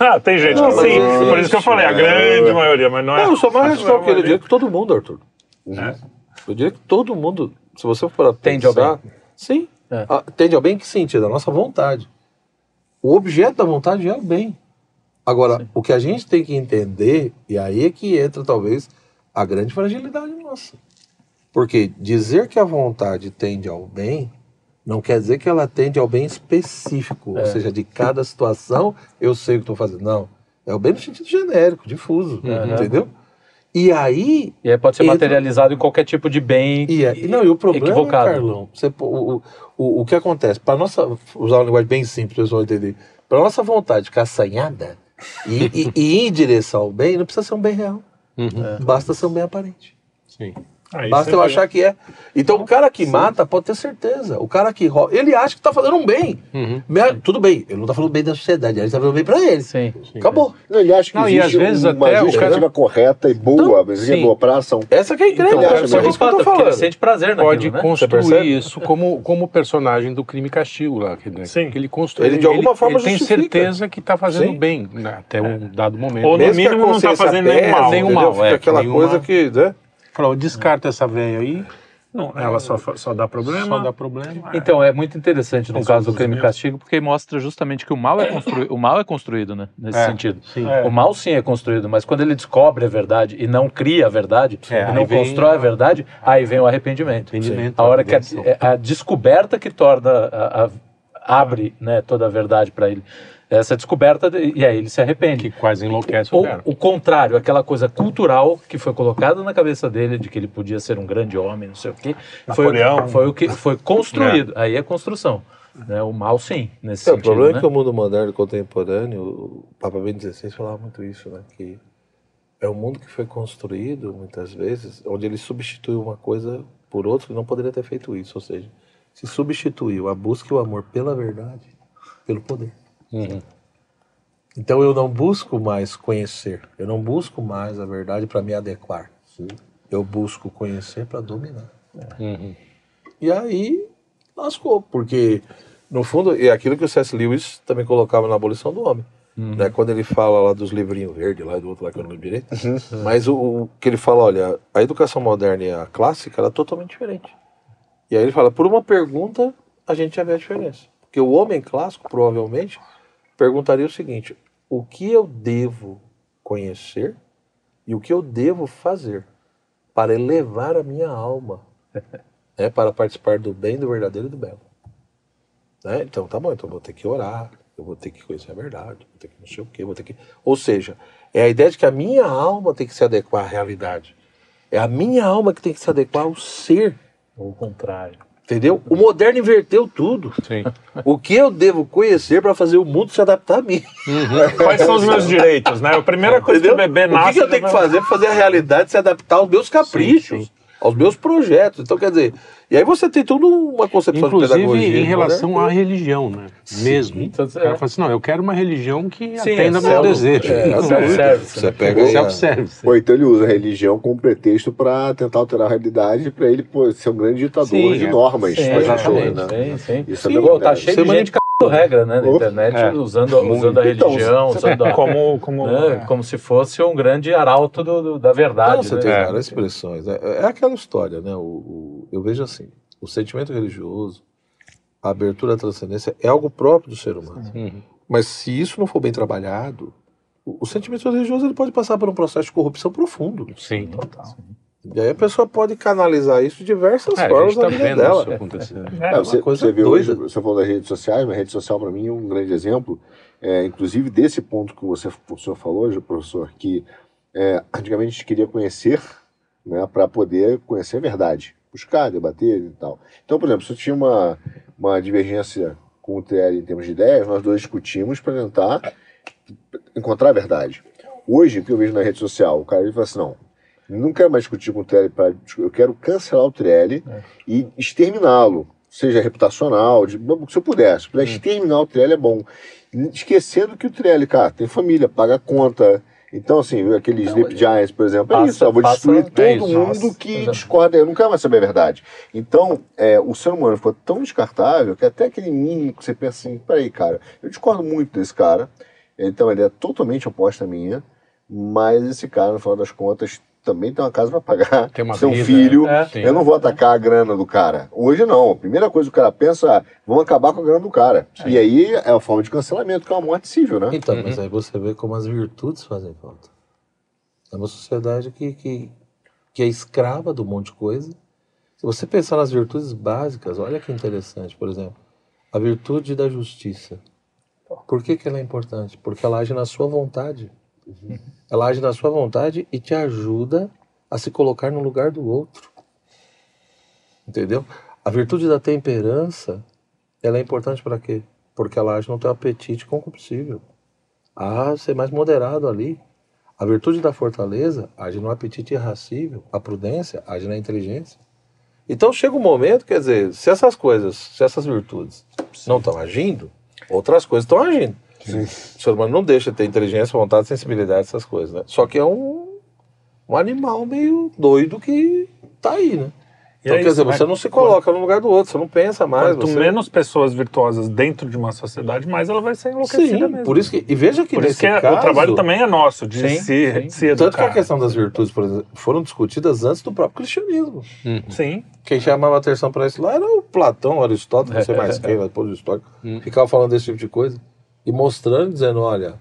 Ah, tem gente não, que sim. Existe, por isso que eu falei, a grande é... maioria, mas não é... Não, eu sou mais radical que ele. Eu diria que todo mundo, Arthur. É? Eu diria que todo mundo, se você for para pensar... Tende ao bem. Sim. É. A, tende ao bem em que sentido? A nossa vontade. O objeto da vontade é o bem. Agora, sim. O que a gente tem que entender, e aí é que entra talvez a grande fragilidade nossa. Porque dizer que a vontade tende ao bem... Não quer dizer que ela atende ao bem específico, é. Ou seja, de cada situação eu sei o que estou fazendo. Não, é o bem no sentido genérico, difuso, uhum. entendeu? E aí... E aí pode ser entra... materializado em qualquer tipo de bem equivocado. E, não, e o problema, Carlão, você, o, o, o que acontece, para nossa... Usar uma linguagem bem simples, o pessoal entender. Para nossa vontade ficar assanhada e, e, e ir em direção ao bem, não precisa ser um bem real. Uhum. É. Basta ser um bem aparente. Sim. Aí basta eu vai... achar que é. Então o cara que Sim. mata pode ter certeza. O cara que rouba, ele acha que tá fazendo um bem. Uhum. Tudo bem, ele não tá falando bem da sociedade, ele tá falando bem pra ele. Sim. Acabou. Não, ele acha que não, existe e às vezes uma até justificativa cara... correta e boa, mas então, é boa pra ação. Essa que é incrível. Então, cara, é que eu tô falando. Ele sente prazer naquilo, pode né? construir isso como, como personagem do Crime e Castigo lá. Que, né? Sim. Que ele construiu. Ele de alguma ele, forma ele tem certeza que tá fazendo Sim. bem né? até um dado momento. Ou no Mesmo mínimo não tá fazendo nenhum mal. Fica aquela coisa que... Falou, descarta essa veia aí. Não, ela só, só dá problema. Só dá problema. Então, é muito interessante no Resolve caso do crime e castigo, porque mostra justamente que o mal é, constru... o mal é construído, né? Nesse é, sentido. Sim. É. O mal sim é construído, mas quando ele descobre a verdade e não cria a verdade, é, e não constrói vem... a verdade, aí vem o arrependimento. arrependimento a hora que a, a descoberta que torna a, a abre, né, toda a verdade para ele. Essa descoberta, de, e aí ele se arrepende. Que quase enlouquece o cara. O contrário, aquela coisa cultural que foi colocada na cabeça dele, de que ele podia ser um grande homem, não sei o quê. Foi, foi o que foi construído. É. Aí é construção. Né? O mal, sim, nesse então, sentido. O problema, né, é que o mundo moderno contemporâneo, o Papa Bento dezesseis falava muito isso, né? Que é um mundo que foi construído, muitas vezes, onde ele substituiu uma coisa por outra que não poderia ter feito isso. Ou seja, se substituiu a busca e o amor pela verdade, pelo poder. Uhum. Então eu não busco mais conhecer, eu não busco mais a verdade para me adequar. Sim. Eu busco conhecer para dominar. Uhum. E aí lascou, porque no fundo é aquilo que o C S. Lewis também colocava na Abolição do Homem. Uhum. Né? Quando ele fala lá dos livrinhos verdes, lá do outro lá que eu não lembro direito. Uhum. Mas o, o que ele fala, olha, a educação moderna e a clássica, ela é totalmente diferente. E aí ele fala, por uma pergunta a gente já vê a diferença. Porque o homem clássico provavelmente perguntaria o seguinte: o que eu devo conhecer e o que eu devo fazer para elevar a minha alma, né, para participar do bem, do verdadeiro e do belo, né? Então tá bom, então eu vou ter que orar, eu vou ter que conhecer a verdade, vou ter que não sei o que, vou ter que... Ou seja, é a ideia de que a minha alma tem que se adequar à realidade. É a minha alma que tem que se adequar ao ser. Ou o contrário. Entendeu? O moderno inverteu tudo. Sim. O que eu devo conhecer para fazer o mundo se adaptar a mim? Uhum. Quais são os meus direitos, né? A primeira coisa, entendeu, que o bebê nasce... O que, que eu tenho que fazer para fazer a realidade se adaptar aos meus caprichos, sim, sim, aos meus projetos? Então, quer dizer... E aí você tem toda uma concepção, inclusive, de pedagogia. Inclusive, em relação moderna à religião, né? Sim. Mesmo. Então, é. O cara fala assim, não, eu quero uma religião que sim, atenda ao é meu desejo. É, é self-service. Você pega self-service. Ou então ele usa a religião como pretexto para tentar alterar a realidade, para ele, pô, ser um grande ditador, sim, de é. normas. Sim, exatamente. Pessoa, né? Sim, sim. Isso sim, é bom, tá cheio de gente cagando regra, né, na oh, internet, é. usando, usando a religião, usando a, como, como, né, é. como se fosse um grande arauto do, do, da verdade. Não, você né? tem é. várias expressões. É aquela história, né? O, o, eu vejo assim, o sentimento religioso, a abertura à transcendência é algo próprio do ser humano. Uhum. Mas se isso não for bem trabalhado, o, o sentimento religioso ele pode passar por um processo de corrupção profundo. Sim, total. Sim. E aí a pessoa pode canalizar isso de diversas é, formas tá na vida dela. É, é, é, você, você viu hoje, você falou das redes sociais, mas a rede social para mim é um grande exemplo, é, inclusive desse ponto que você, o senhor falou, professor, que é, antigamente a gente queria conhecer, né, para poder conhecer a verdade, buscar, debater e tal. Então, por exemplo, se eu tinha uma, uma divergência com o Trielli em termos de ideias, nós dois discutimos para tentar encontrar a verdade. Hoje, o que eu vejo na rede social, o cara ele fala assim, não, não quero mais discutir com o Trielli, pra, eu quero cancelar o Trielli é. e exterminá-lo, seja reputacional, de, se eu puder, se eu puder hum. exterminar o Trielli é bom. Esquecendo que o Trielli, cara, tem família, paga conta. Então, assim, aquele não, Sleep Giants, por exemplo, passa, é isso, eu vou destruir passa, todo é isso, mundo nossa, que exatamente. discorda, eu não quero mais saber a verdade. Então, é, o ser humano ficou tão descartável que até aquele mínimo que você pensa assim, peraí, cara, eu discordo muito desse cara, então ele é totalmente oposto à minha, mas esse cara, no final das contas, também tem uma casa para pagar, tem uma seu vida, filho, é, tem, eu não vou atacar a grana do cara. Hoje não, a primeira coisa que o cara pensa, vamos acabar com a grana do cara. É. E aí é a forma de cancelamento, que é uma morte civil, né? Então, uhum. mas aí você vê como as virtudes fazem falta. É uma sociedade que, que, que é escrava de um monte de coisa. Se você pensar nas virtudes básicas, olha que interessante, por exemplo, a virtude da justiça. Por que que ela é importante? Porque ela age na sua vontade. Uhum. Ela age na sua vontade e te ajuda a se colocar no lugar do outro. Entendeu? A virtude da temperança, ela é importante para quê? Porque ela age no teu apetite concupiscível. A ser mais moderado ali. A virtude da fortaleza age no apetite irracível. A prudência age na inteligência. Então chega um momento, quer dizer, se essas coisas, se essas virtudes não estão agindo, outras coisas estão agindo. Sim. O ser humano não deixa de ter inteligência, vontade, sensibilidade, essas coisas, né? Só que é um, um animal meio doido que tá aí, né? E então, é quer isso, dizer, né? Você não se coloca quando... no lugar do outro, você não pensa mais. Quanto você... menos pessoas virtuosas dentro de uma sociedade, mais ela vai ser enlouquecida sim, mesmo. Por isso que, e veja que, por nesse isso que caso, o trabalho também é nosso, de sim, se, sim. se educar. Tanto que a questão das virtudes, por exemplo, foram discutidas antes do próprio cristianismo. Uhum. Sim. Quem chamava atenção para isso lá era o Platão, Aristóteles, não sei mais quem, depois do histórico, uhum. ficava falando desse tipo de coisa. E mostrando, dizendo, olha,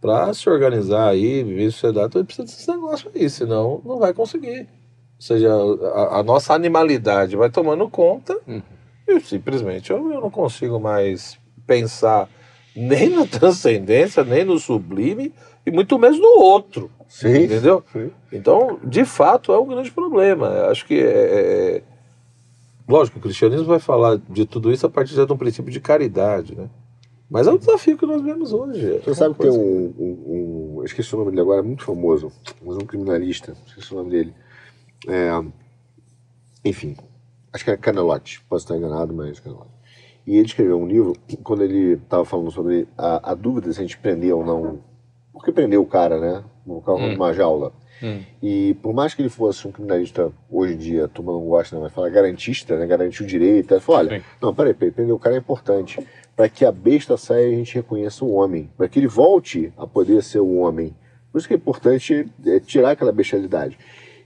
para se organizar aí, viver em sociedade, tu precisa desse negócio aí, senão não vai conseguir. Ou seja, a, a nossa animalidade vai tomando conta uhum. Eu simplesmente eu, eu não consigo mais pensar nem na transcendência, nem no sublime, e muito menos no outro. Sim, entendeu? Sim. Então, de fato, é um grande problema. Acho que é... Lógico, o cristianismo vai falar de tudo isso a partir de um princípio de caridade, né? Mas é um desafio que nós vemos hoje. Você é sabe que tem um, um, um... Eu esqueci o nome dele agora, é muito famoso. Mas é um criminalista, esqueci o nome dele. É... Enfim, acho que é Canelotti. Posso estar enganado, mas Canelotti. E ele escreveu um livro, quando ele estava falando sobre a, a dúvida se a gente prender ou não... Porque prendeu o cara, né? No carro hum. numa jaula. Hum. E por mais que ele fosse um criminalista, hoje em dia, a turma não gosta, né? Mas fala garantista, né? Garantiu o direito. Ele falou, olha, Sim. não, peraí, peraí, prender o cara é importante. Para que a besta saia e a gente reconheça o homem. Para que ele volte a poder ser o homem. Por isso que é importante é tirar aquela bestialidade.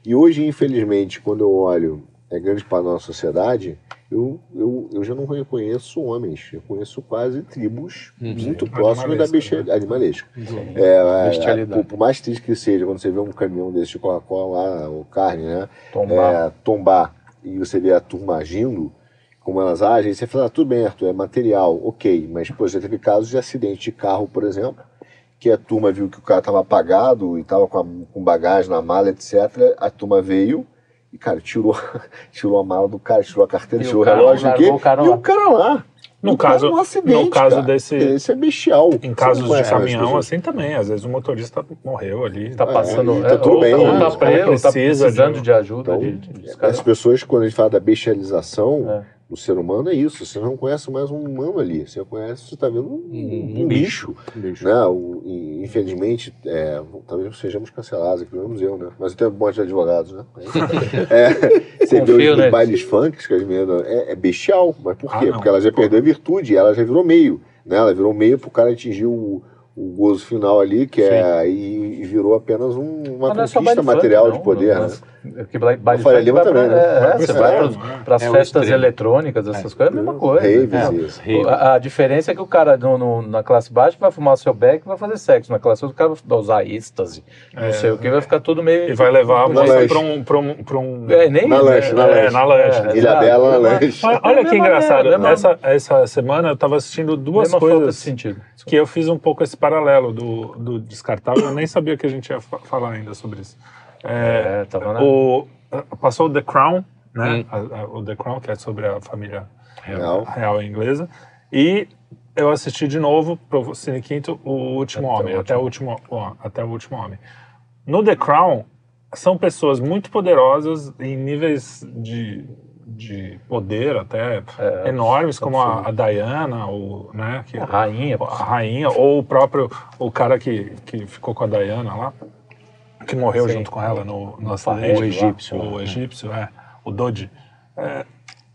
E hoje, infelizmente, quando eu olho é grande parte da nossa sociedade, eu, eu, eu já não reconheço homens, eu conheço quase tribos uhum. muito próximas da bestialidade, né? Animalesca. Uhum. É, bestialidade. É, por mais triste que seja, quando você vê um caminhão desse de Coca-Cola lá, ou carne, né? Tombar. É, tombar, e você vê a turma agindo, como elas agem, você fala, ah, tudo bem, Arthur, é material, ok, mas pô, já teve casos de acidente de carro, por exemplo, que a turma viu que o cara estava apagado e estava com, com bagagem na mala, etcétera, a turma veio, e, cara, tirou, tirou a mala do cara, tirou a carteira, e tirou o relógio, e o cara lá. O cara lá. No, no caso, caso, acidente, no caso desse... Esse é bestial. Em casos de caminhão, assim também. Às vezes o motorista morreu ali. Tá passando... É, tá tudo ou bem. Tá, ou tá, preso, precisa, tá precisando de, de ajuda. Então, de, de, de as pessoas, quando a gente fala da bestialização do é. ser humano, é isso. Você não conhece mais um humano ali. Você conhece, você tá vendo um, um bicho. Um bicho. Né? O, e, infelizmente, é, talvez sejamos cancelados, aqui pelo menos eu, né? Mas eu tenho um monte de advogados, né? é, você Confio, vê os né? bailes funk, que as meninas... É, é bestial. Mas por quê? Ah, porque ela já perdeu virtude, ela já virou meio, né? Ela virou meio para o cara atingir o, o gozo final ali, que Sim. é e, e virou apenas um, uma mas conquista é material funk, não, de poder. Não, né? Que baile funk também, pra, né? É, você vai para as é festas eletrônicas, essas é. coisas, é a mesma coisa. Raves, é. isso. A, a diferença é que o cara no, no, na classe baixa vai fumar o seu beck e vai fazer sexo, na classe alta o cara vai usar êxtase, é. não sei o que, vai ficar tudo meio... E vai levar a música para um... Pra um, pra um... É, nem na lanche, na lanche. É, na lanche. É, Ilha Bela, na lanche. Olha que engraçado, essa semana eu estava assistindo duas coisas que eu fiz um pouco esse paralelo do, do descartável, eu nem sabia que a gente ia fa falar ainda sobre isso. É, é, tava, né? o, passou o The Crown, né? Hum. A, a, o The Crown, que é sobre a família real, real inglesa, e eu assisti de novo pro Cine Quinto o Último Homem, até o último, ó, até o último homem. No The Crown são pessoas muito poderosas em níveis de de poder até é, enormes, como a, a Diana, o, né, que, a rainha, a rainha, ou o próprio o cara que, que ficou com a Diana lá, que morreu Sim. junto com ela no, no, no acidente, o egípcio, o, o egípcio, é, o Dodi. É,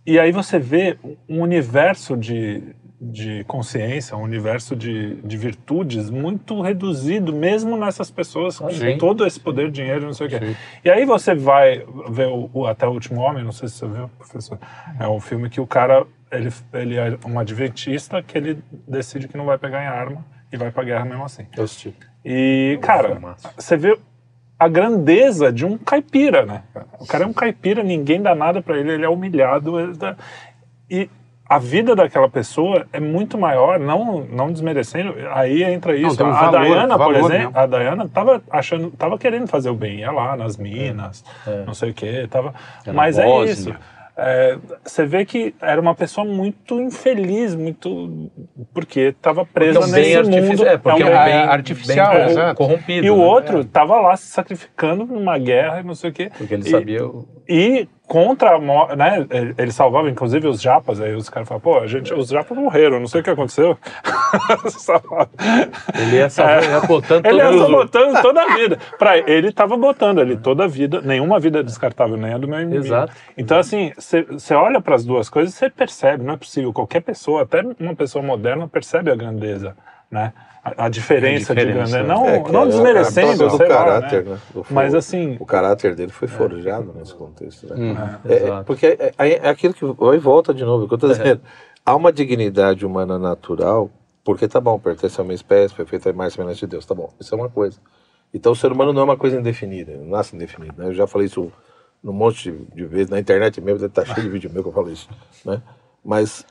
e aí você vê um universo de, de consciência, um universo de, de virtudes muito reduzido, mesmo nessas pessoas com Sim. todo esse poder, dinheiro, não sei o quê. Sim. E aí você vai ver o, o Até o Último Homem, não sei se você viu, professor, é um filme que o cara, ele, ele é um adventista que ele decide que não vai pegar em arma e vai pra guerra mesmo assim. Esse tipo. E, cara, você vê a grandeza de um caipira, né? O cara é um caipira, ninguém dá nada pra ele, ele é humilhado, ele dá... e a vida daquela pessoa é muito maior, não, não desmerecendo, aí entra isso. Não, um a Diana, por exemplo, mesmo. a Diana tava achando, tava querendo fazer o bem, ia lá nas minas, é. não sei o que, tava... É mas é Bósnia. Isso. É, você vê que era uma pessoa muito infeliz, muito... Porque estava presa porque nesse artifici... mundo. É, porque é um é bem artificial, bem corrompido, é, corrompido. E o né? outro estava é. lá se sacrificando numa guerra e não sei o quê. Porque ele e, sabia... O... E contra... A, né, ele salvava, inclusive, os japas. Aí os caras falavam, pô, a gente, os japas morreram, não sei o que aconteceu. ele ia salvando, é, botando Ele ia botando toda a vida. Pra, ele estava botando ali toda a vida. Nenhuma vida é descartável, nem a do meu inimigo. Exato. Então, assim... Você olha para as duas coisas e você percebe, não é possível, qualquer pessoa, até uma pessoa moderna, percebe a grandeza, né? A, a diferença, é diferença de grandeza, não, é, não desmerecendo, sei lá, né? Né? O, mas assim... O caráter dele foi forjado é. nesse contexto, né? Hum, é, é, porque é, é, é aquilo que... Aí volta de novo, o que eu estou dizendo. É. Há uma dignidade humana natural, porque tá bom, pertence a uma espécie, foi feita a imagem e semelhança de Deus, tá bom, isso é uma coisa. Então o ser humano não é uma coisa indefinida, não nasce indefinido, né? Eu já falei isso... num monte de vezes, na internet mesmo, deve estar cheio de vídeo meu que eu falo isso, né? Mas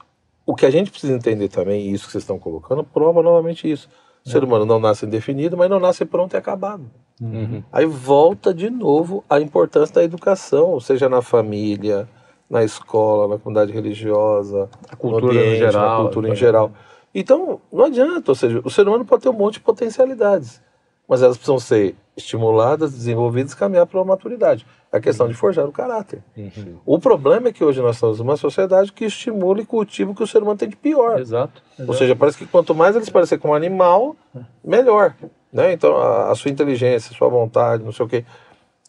o que a gente precisa entender também, e isso que vocês estão colocando, prova novamente isso. O é. ser humano não nasce indefinido, mas não nasce pronto e acabado. Uhum. Aí volta de novo a importância da educação, seja na família, na escola, na comunidade religiosa, a cultura no ambiente, em geral, na cultura em geral. Então, não adianta, ou seja, o ser humano pode ter um monte de potencialidades, mas elas precisam ser estimuladas, desenvolvidas e caminhar para a maturidade. É a questão uhum. de forjar o caráter. Uhum. O problema é que hoje nós estamos numa sociedade que estimula e cultiva o que o ser humano tem de pior. Exato. Exato. Ou seja, parece que quanto mais eles parecerem com um animal, melhor. Né? Então, a, a sua inteligência, a sua vontade, não sei o quê,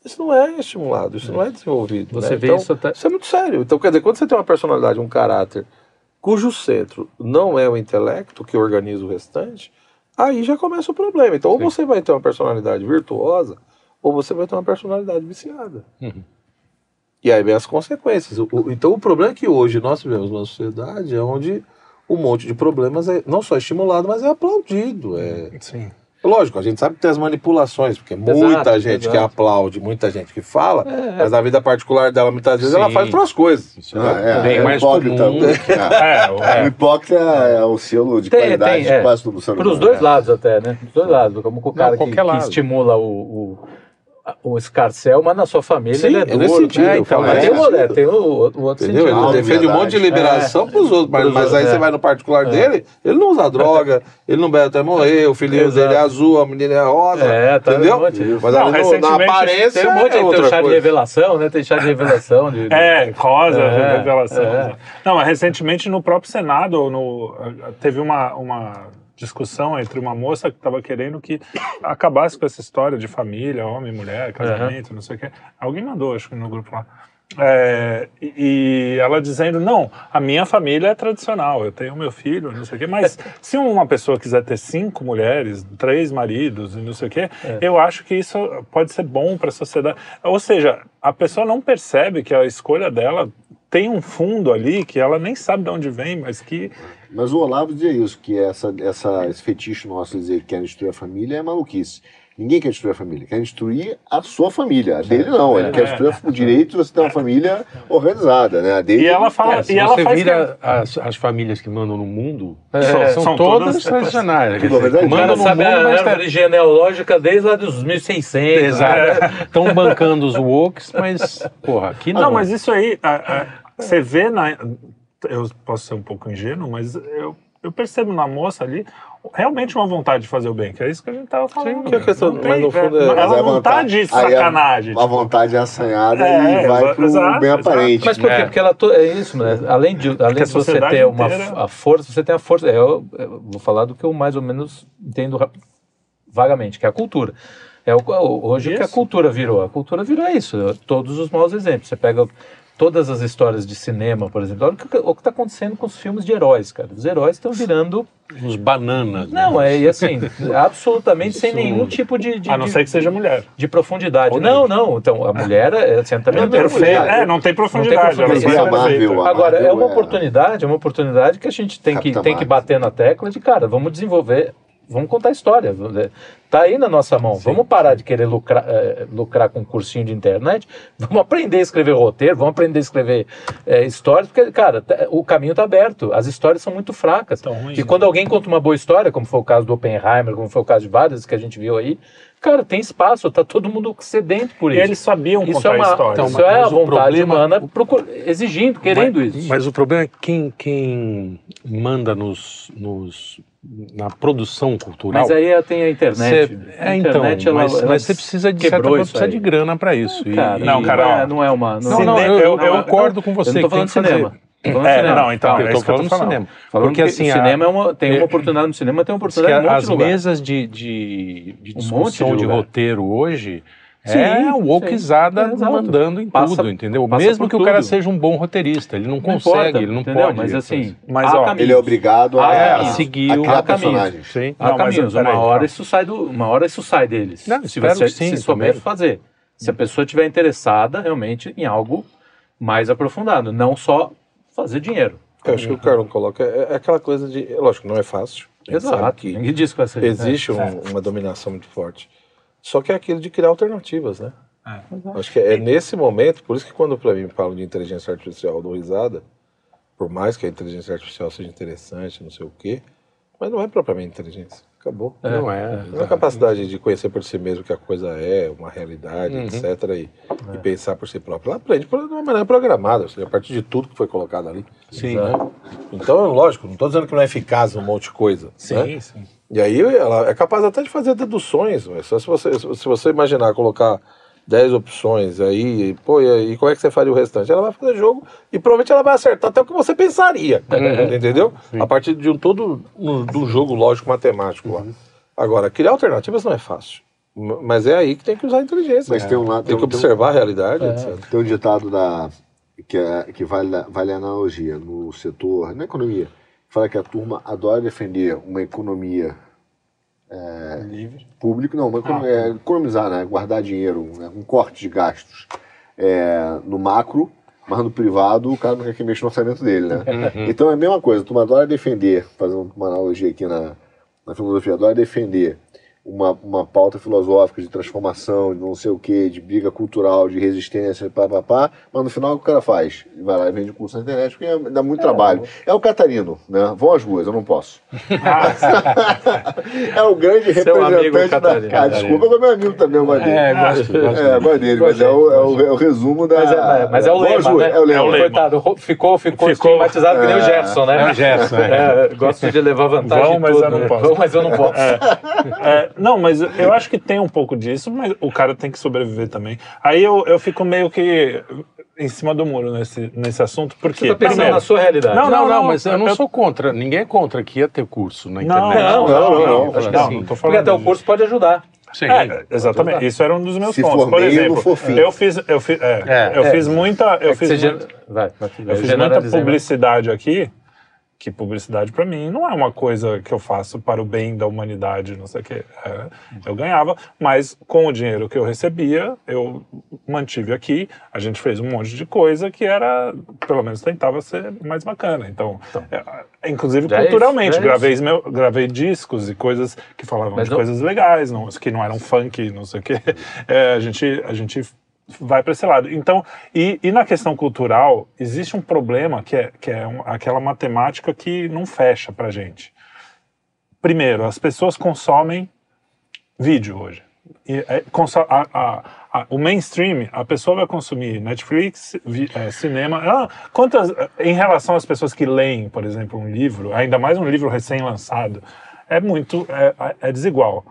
isso não é estimulado, isso é. não é desenvolvido. Você né? vê então, isso até... Isso é muito sério. Então, quer dizer, quando você tem uma personalidade, um caráter, cujo centro não é o intelecto que organiza o restante, aí já começa o problema. Então, ou Sim. você vai ter uma personalidade virtuosa, ou você vai ter uma personalidade viciada. Uhum. E aí vem as consequências. O, o, então, o problema é que hoje nós vivemos uma sociedade onde um monte de problemas é não só estimulado, mas é aplaudido. É... Sim. Lógico, a gente sabe que tem as manipulações, porque exato, muita gente exato. que aplaude, muita gente que fala, é. mas na vida particular dela, muitas vezes, Sim. ela faz outras coisas. Isso não, é, tem é mais hipócrita. Comum. É, é. O hipócrita é o selo de tem, qualidade tem, de quase tudo. É. Para os dois lados até, né? Para os dois lados. Como o cara não, que, que estimula o... o... o escarcel, mas na sua família Sim, ele é duro. Sentido, né? Então, é, tem, é, o, é, tem o, o outro entendeu? sentido. Ele defende um monte de liberação é, para os outros, mas, mas outros, aí é. você vai no particular é. dele, ele não usa droga, ele não bebe até morrer, o filhinho Exato. dele é azul, a menina é rosa, é, tá entendeu? Um mas não, ali, na aparência tem um monte de é tem chá coisa. de revelação, né? Tem chá de revelação. De, de... É, rosa, é, revelação. É. Não, mas recentemente no próprio Senado no, teve uma... uma... discussão entre uma moça que estava querendo que acabasse com essa história de família, homem, mulher, casamento, uhum. não sei o quê. Alguém mandou, acho que no grupo lá. É, e ela dizendo, não, a minha família é tradicional, eu tenho meu filho, não sei o quê, mas se uma pessoa quiser ter cinco mulheres, três maridos, não sei o quê, é. eu acho que isso pode ser bom para a sociedade. Ou seja, a pessoa não percebe que a escolha dela tem um fundo ali que ela nem sabe de onde vem, mas que... Mas o Olavo dizia isso, que essa, essa, esse fetiche nosso de dizer que quer destruir a família é maluquice. Ninguém quer destruir a família, quer destruir a sua família. A dele não, ele é, quer destruir é, o direito de você ter uma família organizada, né? A dele, e ela fala, é, se e você ela vira faz... as, as famílias que mandam no mundo, é, são, são, são todas tradicionais. Tudo, dizer, verdade, mandam no sabe mundo, a árvore tá... genealógica desde lá dos mil e seiscentos. Exato. Estão é. bancando os woks, mas porra, aqui não. Não, mas isso aí, a, a, você vê na... Eu posso ser um pouco ingênuo, mas eu, eu percebo na moça ali realmente uma vontade de fazer o bem, que é isso que a gente estava falando. Sim, que é questão, tem, mas no fundo é... Mas a vontade de sacanagem. A vontade é assanhada é, e vai pro exato, bem aparente. Exato. Mas por quê? É. Porque ela... To... É isso, né? Além de, além de você ter uma inteira... a força, você tem a força... Eu, eu vou falar do que eu mais ou menos entendo rap... vagamente, que é a cultura. É o, hoje isso. que a cultura virou. A cultura virou isso. Todos os maus exemplos. Você pega... Todas as histórias de cinema, por exemplo. Olha o que está acontecendo com os filmes de heróis, cara. Os heróis estão virando... Uns bananas. Não, né? é e assim, absolutamente sem nenhum tipo de... de a não de, ser que seja mulher. De profundidade. Ou não, não, não. Então, a mulher... Assim, também é, não tem mulher. É, não tem profundidade. Não tem profundidade. Ela é amável, agora, é uma oportunidade, é uma oportunidade que a gente tem que, tem que bater na tecla de, cara, vamos desenvolver... Vamos contar a história, tá aí na nossa mão. Sim. Vamos parar de querer lucrar, é, lucrar com um cursinho de internet, vamos aprender a escrever roteiro, vamos aprender a escrever é, histórias, porque, cara, o caminho tá aberto, as histórias são muito fracas. Tão ruim, e quando né? alguém conta uma boa história, como foi o caso do Oppenheimer, como foi o caso de várias que a gente viu aí, cara, tem espaço, tá todo mundo sedento por isso. E eles sabiam isso contar é uma, a história. Então, isso é a vontade problema, humana procura, exigindo, querendo mas, isso. Mas o problema é quem, quem manda nos... nos... na produção cultural. Mas aí tem a internet. Cê, é, a internet, então, ela, mas, ela mas você precisa de certa coisa, precisa de grana para isso. Não, cara, e, não, cara, não é uma... Não, não, não eu, eu, eu acordo com você. Eu não tô falando de cinema. Fazer... Falando é, cinema. Não, então, eu estou falando, falando cinema. Falando porque assim, o cinema a... é uma, tem uma oportunidade no cinema, tem uma oportunidade as lugar. mesas de, de, de discussão um de, de roteiro hoje... Sim, é a wokeizada é, mandando em passa, tudo, entendeu? Mesmo que tudo. o cara seja um bom roteirista, ele não, não consegue, importa, ele não entendeu? pode. Mas assim, mas, ó, ele é obrigado a, a, a seguir a criar personagens. Sim. Há não, caminhos, mas, uma, aí, hora isso sai do, uma hora isso sai deles, não, se você sim, se souber fazer. Se a pessoa estiver interessada realmente em algo mais aprofundado, não só fazer dinheiro. Eu acho que o Carlos coloca, é, é aquela coisa de, lógico, não é fácil. Exato, que ninguém diz que vai ser, existe né? um, é. uma dominação muito forte. Só que é aquilo de criar alternativas, né? É. Acho que é nesse momento, por isso que quando para mim falam de inteligência artificial, eu dou risada, por mais que a inteligência artificial seja interessante, não sei o quê, mas não é propriamente inteligência. Acabou. É, não é. Não é a capacidade de conhecer por si mesmo que a coisa é, uma realidade, uhum. etcétera. E, é. e pensar por si próprio. Ela aprende de uma maneira programada, ou seja, a partir de tudo que foi colocado ali. Sim. Né? Então, lógico, não estou dizendo que não é eficaz um monte de coisa. Sim, né? sim. E aí ela é capaz até de fazer deduções. Mas só se você, se você imaginar colocar dez opções aí, e, pô, e aí, como é que você faria o restante? Ela vai fazer jogo e provavelmente ela vai acertar até o que você pensaria, uhum. entendeu? Sim. A partir de um todo um, do jogo lógico-matemático uhum. lá. Agora, criar alternativas não é fácil, mas é aí que tem que usar a inteligência. Mas é. tem, um, tem, tem que observar tem um, a realidade, é. etcétera. Tem um ditado da, que, é, que vale, vale a analogia no setor, na economia, que fala que a turma adora defender uma economia É, livre. Público, não, mas ah. é, economizar, né? Guardar dinheiro, né? Um corte de gastos é, no macro, mas no privado o cara não quer que mexa no orçamento dele, né? Uhum. Então é a mesma coisa, tu adora defender, fazendo uma analogia aqui na, na filosofia, adora defender uma, uma pauta filosófica de transformação, de não sei o que, de briga cultural, de resistência, pá, pá, pá, mas no final o cara faz? Vai lá e vende curso na internet, porque é, dá muito é, trabalho. É o Catarino, né? Vão às ruas, eu não posso. É o grande representante Catarino, da... Ah, desculpa, mas meu amigo também, eu gosto dele. É, gosto, gosto é, gosto dele, mas é o, é, o, é o resumo da... Mas é, mas é o lema, ruas, né? É o lema. É o lema. Coitado, ficou, ficou, ficou batizado é, que nem o Gerson, né? É o Gerson, é. É, gosto de levar vantagem Vão, mas tudo, eu não né? posso. Vão, mas eu não posso. É. É. Não, mas eu acho que tem um pouco disso, mas o cara tem que sobreviver também. Aí eu, eu fico meio que em cima do muro nesse, nesse assunto, porque... Você tá pensando primeiro, na sua realidade. Não, não, não, não mas eu não eu... sou contra. Ninguém é contra que ia ter curso na internet. Não, não, não. não, não, não, não, assim. não tô falando porque até o curso pode ajudar. Sim, é, exatamente. Ajudar. Isso era um dos meus Se pontos. For Por exemplo, for eu fiz, eu fiz, é, é, eu é, fiz muita... Eu é fiz, muito, já... vai, vai, vai, eu fiz muita publicidade mesmo. aqui. Que publicidade para mim não é uma coisa que eu faço para o bem da humanidade, não sei o quê. É, eu ganhava, mas com o dinheiro que eu recebia, eu mantive aqui, a gente fez um monte de coisa que era, pelo menos tentava ser mais bacana. Então, então é, inclusive já culturalmente, é isso, já gravei, é meu, gravei discos e coisas que falavam mas de não... coisas legais, não, que não eram funk, não sei o quê. É, a gente... A gente vai para esse lado. Então, e, e na questão cultural, existe um problema que é, que é um, aquela matemática que não fecha pra gente. Primeiro, as pessoas consomem vídeo hoje. E, é, consome, a, a, a, o mainstream, a pessoa vai consumir Netflix, vi, é, cinema... Ela, quantas, em relação às pessoas que leem, por exemplo, um livro, ainda mais um livro recém-lançado, é muito... é, é desigual.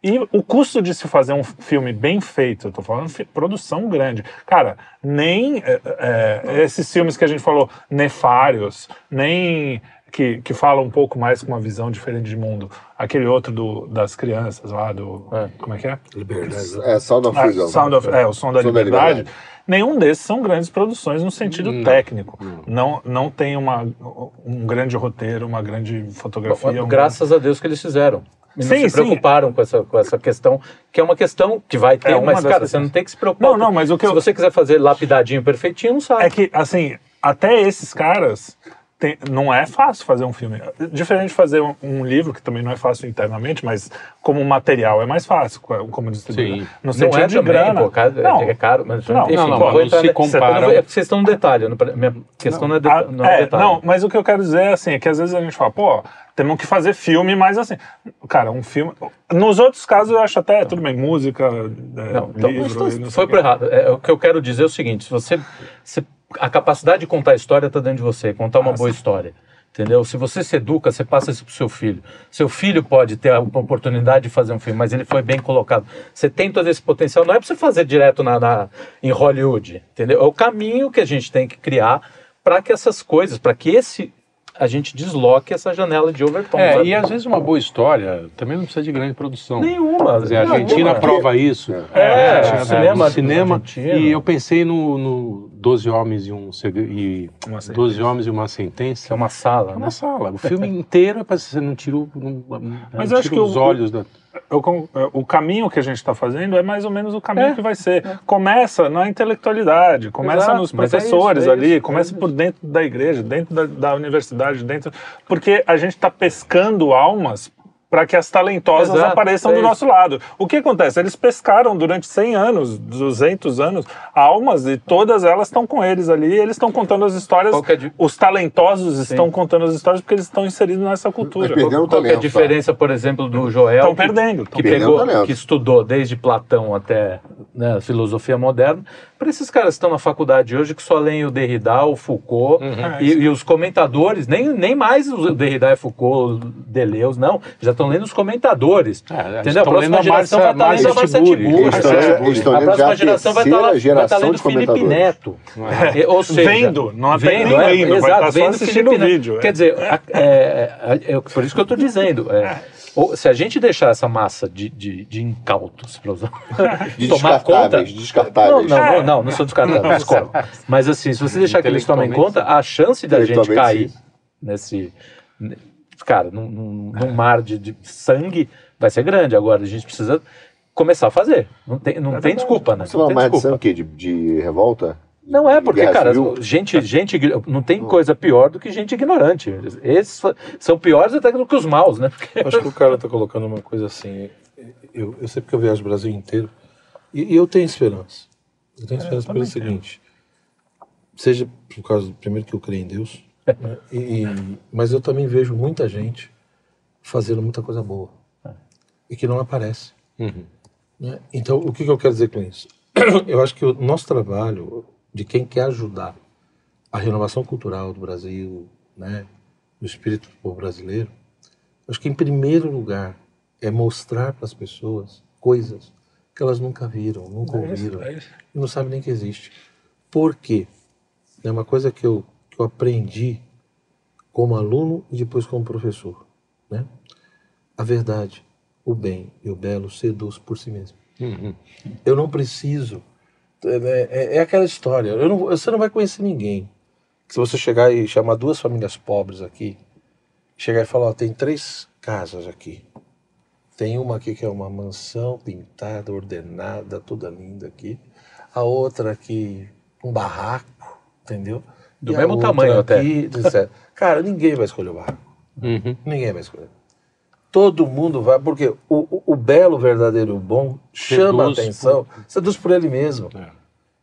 E o custo de se fazer um filme bem feito, eu tô falando produção grande. Cara, nem é, é, esses filmes que a gente falou, nefários, nem que, que falam um pouco mais com uma visão diferente de mundo. Aquele outro do, das crianças lá, do... É. Como é que é? Liberdade. É, Sound of Freedom. Ah, Sound of, é, o som da som liberdade. Da liberdade. Nenhum desses são grandes produções no sentido não. técnico. Não, não tem uma, um grande roteiro, uma grande fotografia. Graças um... a Deus que eles fizeram. E sim, não se preocuparam sim. com, essa, com essa questão, que é uma questão que vai ter, é mas, cara, questões. Você não tem que se preocupar. Não, não, mas o que se eu... você quiser fazer lapidadinho, perfeitinho, não sabe. É que, assim, até esses caras, tem... não é fácil fazer um filme. Diferente de fazer um, um livro, que também não é fácil internamente, mas como material é mais fácil, como distribuir. Sim. No sentido não é de também, grana. Pô, cara, não. É caro, mas... Não, enfim, não, não, não, não se compara... Vocês né? estão no detalhe, não, minha questão não, não é, de... a, não é, é detalhe. Não, mas o que eu quero dizer é, assim, é que às vezes a gente fala, pô... Temos que fazer filme, mas assim... Cara, um filme... Nos outros casos eu acho até... Não. Tudo bem, música, é, não, então, livro... Não, não foi para errado. É, o que eu quero dizer é o seguinte. Se você, se a capacidade de contar a história está dentro de você. Contar uma ah, boa sim. história. Entendeu? Se você se educa, você passa isso para o seu filho. Seu filho pode ter a oportunidade de fazer um filme, mas ele foi bem colocado. Você tem todo esse potencial. Não é para você fazer direto na, na, em Hollywood. Entendeu? É o caminho que a gente tem que criar para que essas coisas... Para que esse... a gente desloque essa janela de Overton. É, sabe? E às vezes uma boa história também não precisa de grande produção. Nenhuma. Dizer, a Argentina prova isso. É, é, é, é cinema. É, cinema e eu pensei no, no doze Homens e, um, e uma doze Homens e uma Sentença. É uma sala, é uma né? sala. O filme inteiro é para você não tirar os olhos da... Eu, o caminho que a gente está fazendo é mais ou menos o caminho é, que vai ser. É. Começa na intelectualidade, começa Exato, nos professores é isso, é ali, isso, começa é por dentro da igreja, dentro da, da universidade, dentro... Porque a gente está pescando almas para que as talentosas Exato, apareçam é do nosso lado. O que acontece? Eles pescaram durante cem anos, duzentos anos, almas, e todas elas estão com eles ali, eles estão contando as histórias, Qualquer... os talentosos Sim. estão contando as histórias porque eles estão inseridos nessa cultura. Qual talento, é a diferença, por exemplo, do Joel, tão perdendo, tão que, pegou, que estudou desde Platão até né, a filosofia moderna, para esses caras que estão na faculdade hoje, que só leem o Derrida, o Foucault, uhum. e, e os comentadores, nem, nem mais o Derrida é Foucault, Deleuze, não, já estão lendo os comentadores. É, entendeu? A próxima geração vai estar lendo a Marcia Tiburi. A próxima geração vai estar lendo o Felipe Neto. É. É, ou seja, vendo, não vendo, é, vendo, é, vai estar só assistindo o vídeo. É. Quer dizer, é, é, é, é, por isso que eu estou dizendo, é, ou, se a gente deixar essa massa de, de, de incautos para usar, de tomar conta, descartáveis. Não, não, não, não, não sou descartável, desculpa. Mas assim, se você deixar que eles tomem conta, a chance da gente cair nesse... Cara, num, num, num mar de, de sangue vai ser grande. Agora a gente precisa começar a fazer. Não tem, não é tem desculpa, né? Você não tem mar desculpa. De sangue o quê? De, de revolta? Não é, porque, cara, gente, gente, não tem coisa pior do que gente ignorante. Esses são piores até do que os maus, né? Porque... Acho que o cara tá colocando uma coisa assim. Eu, eu sei porque eu viajo o Brasil inteiro e, e eu tenho esperança. Eu tenho esperança é, eu pelo seguinte. Seja por causa, primeiro, que eu creio em Deus... E, mas eu também vejo muita gente fazendo muita coisa boa e que não aparece. Uhum. Né? Então, o que eu quero dizer com isso? Eu acho que o nosso trabalho, de quem quer ajudar a renovação cultural do Brasil, né, do espírito do povo brasileiro, acho que em primeiro lugar é mostrar para as pessoas coisas que elas nunca viram, nunca ouviram, é isso, é isso. e não sabem nem que existe. Por quê? É uma coisa que eu eu aprendi como aluno e depois como professor, né? A verdade, o bem e o belo seduz por si mesmo. Uhum. Eu não preciso... É, é, é aquela história, eu não, você não vai conhecer ninguém. Se você chegar e chamar duas famílias pobres aqui, chegar e falar, ó, tem três casas aqui. Tem uma aqui que é uma mansão pintada, ordenada, toda linda aqui. A outra aqui, um barraco, entendeu? Do e mesmo tamanho aqui, até. Cara, ninguém vai escolher o barraco. Uhum. Ninguém vai escolher. Todo mundo vai, porque o, o, o belo, verdadeiro, o bom chama seduz a atenção, por... seduz por ele mesmo. É.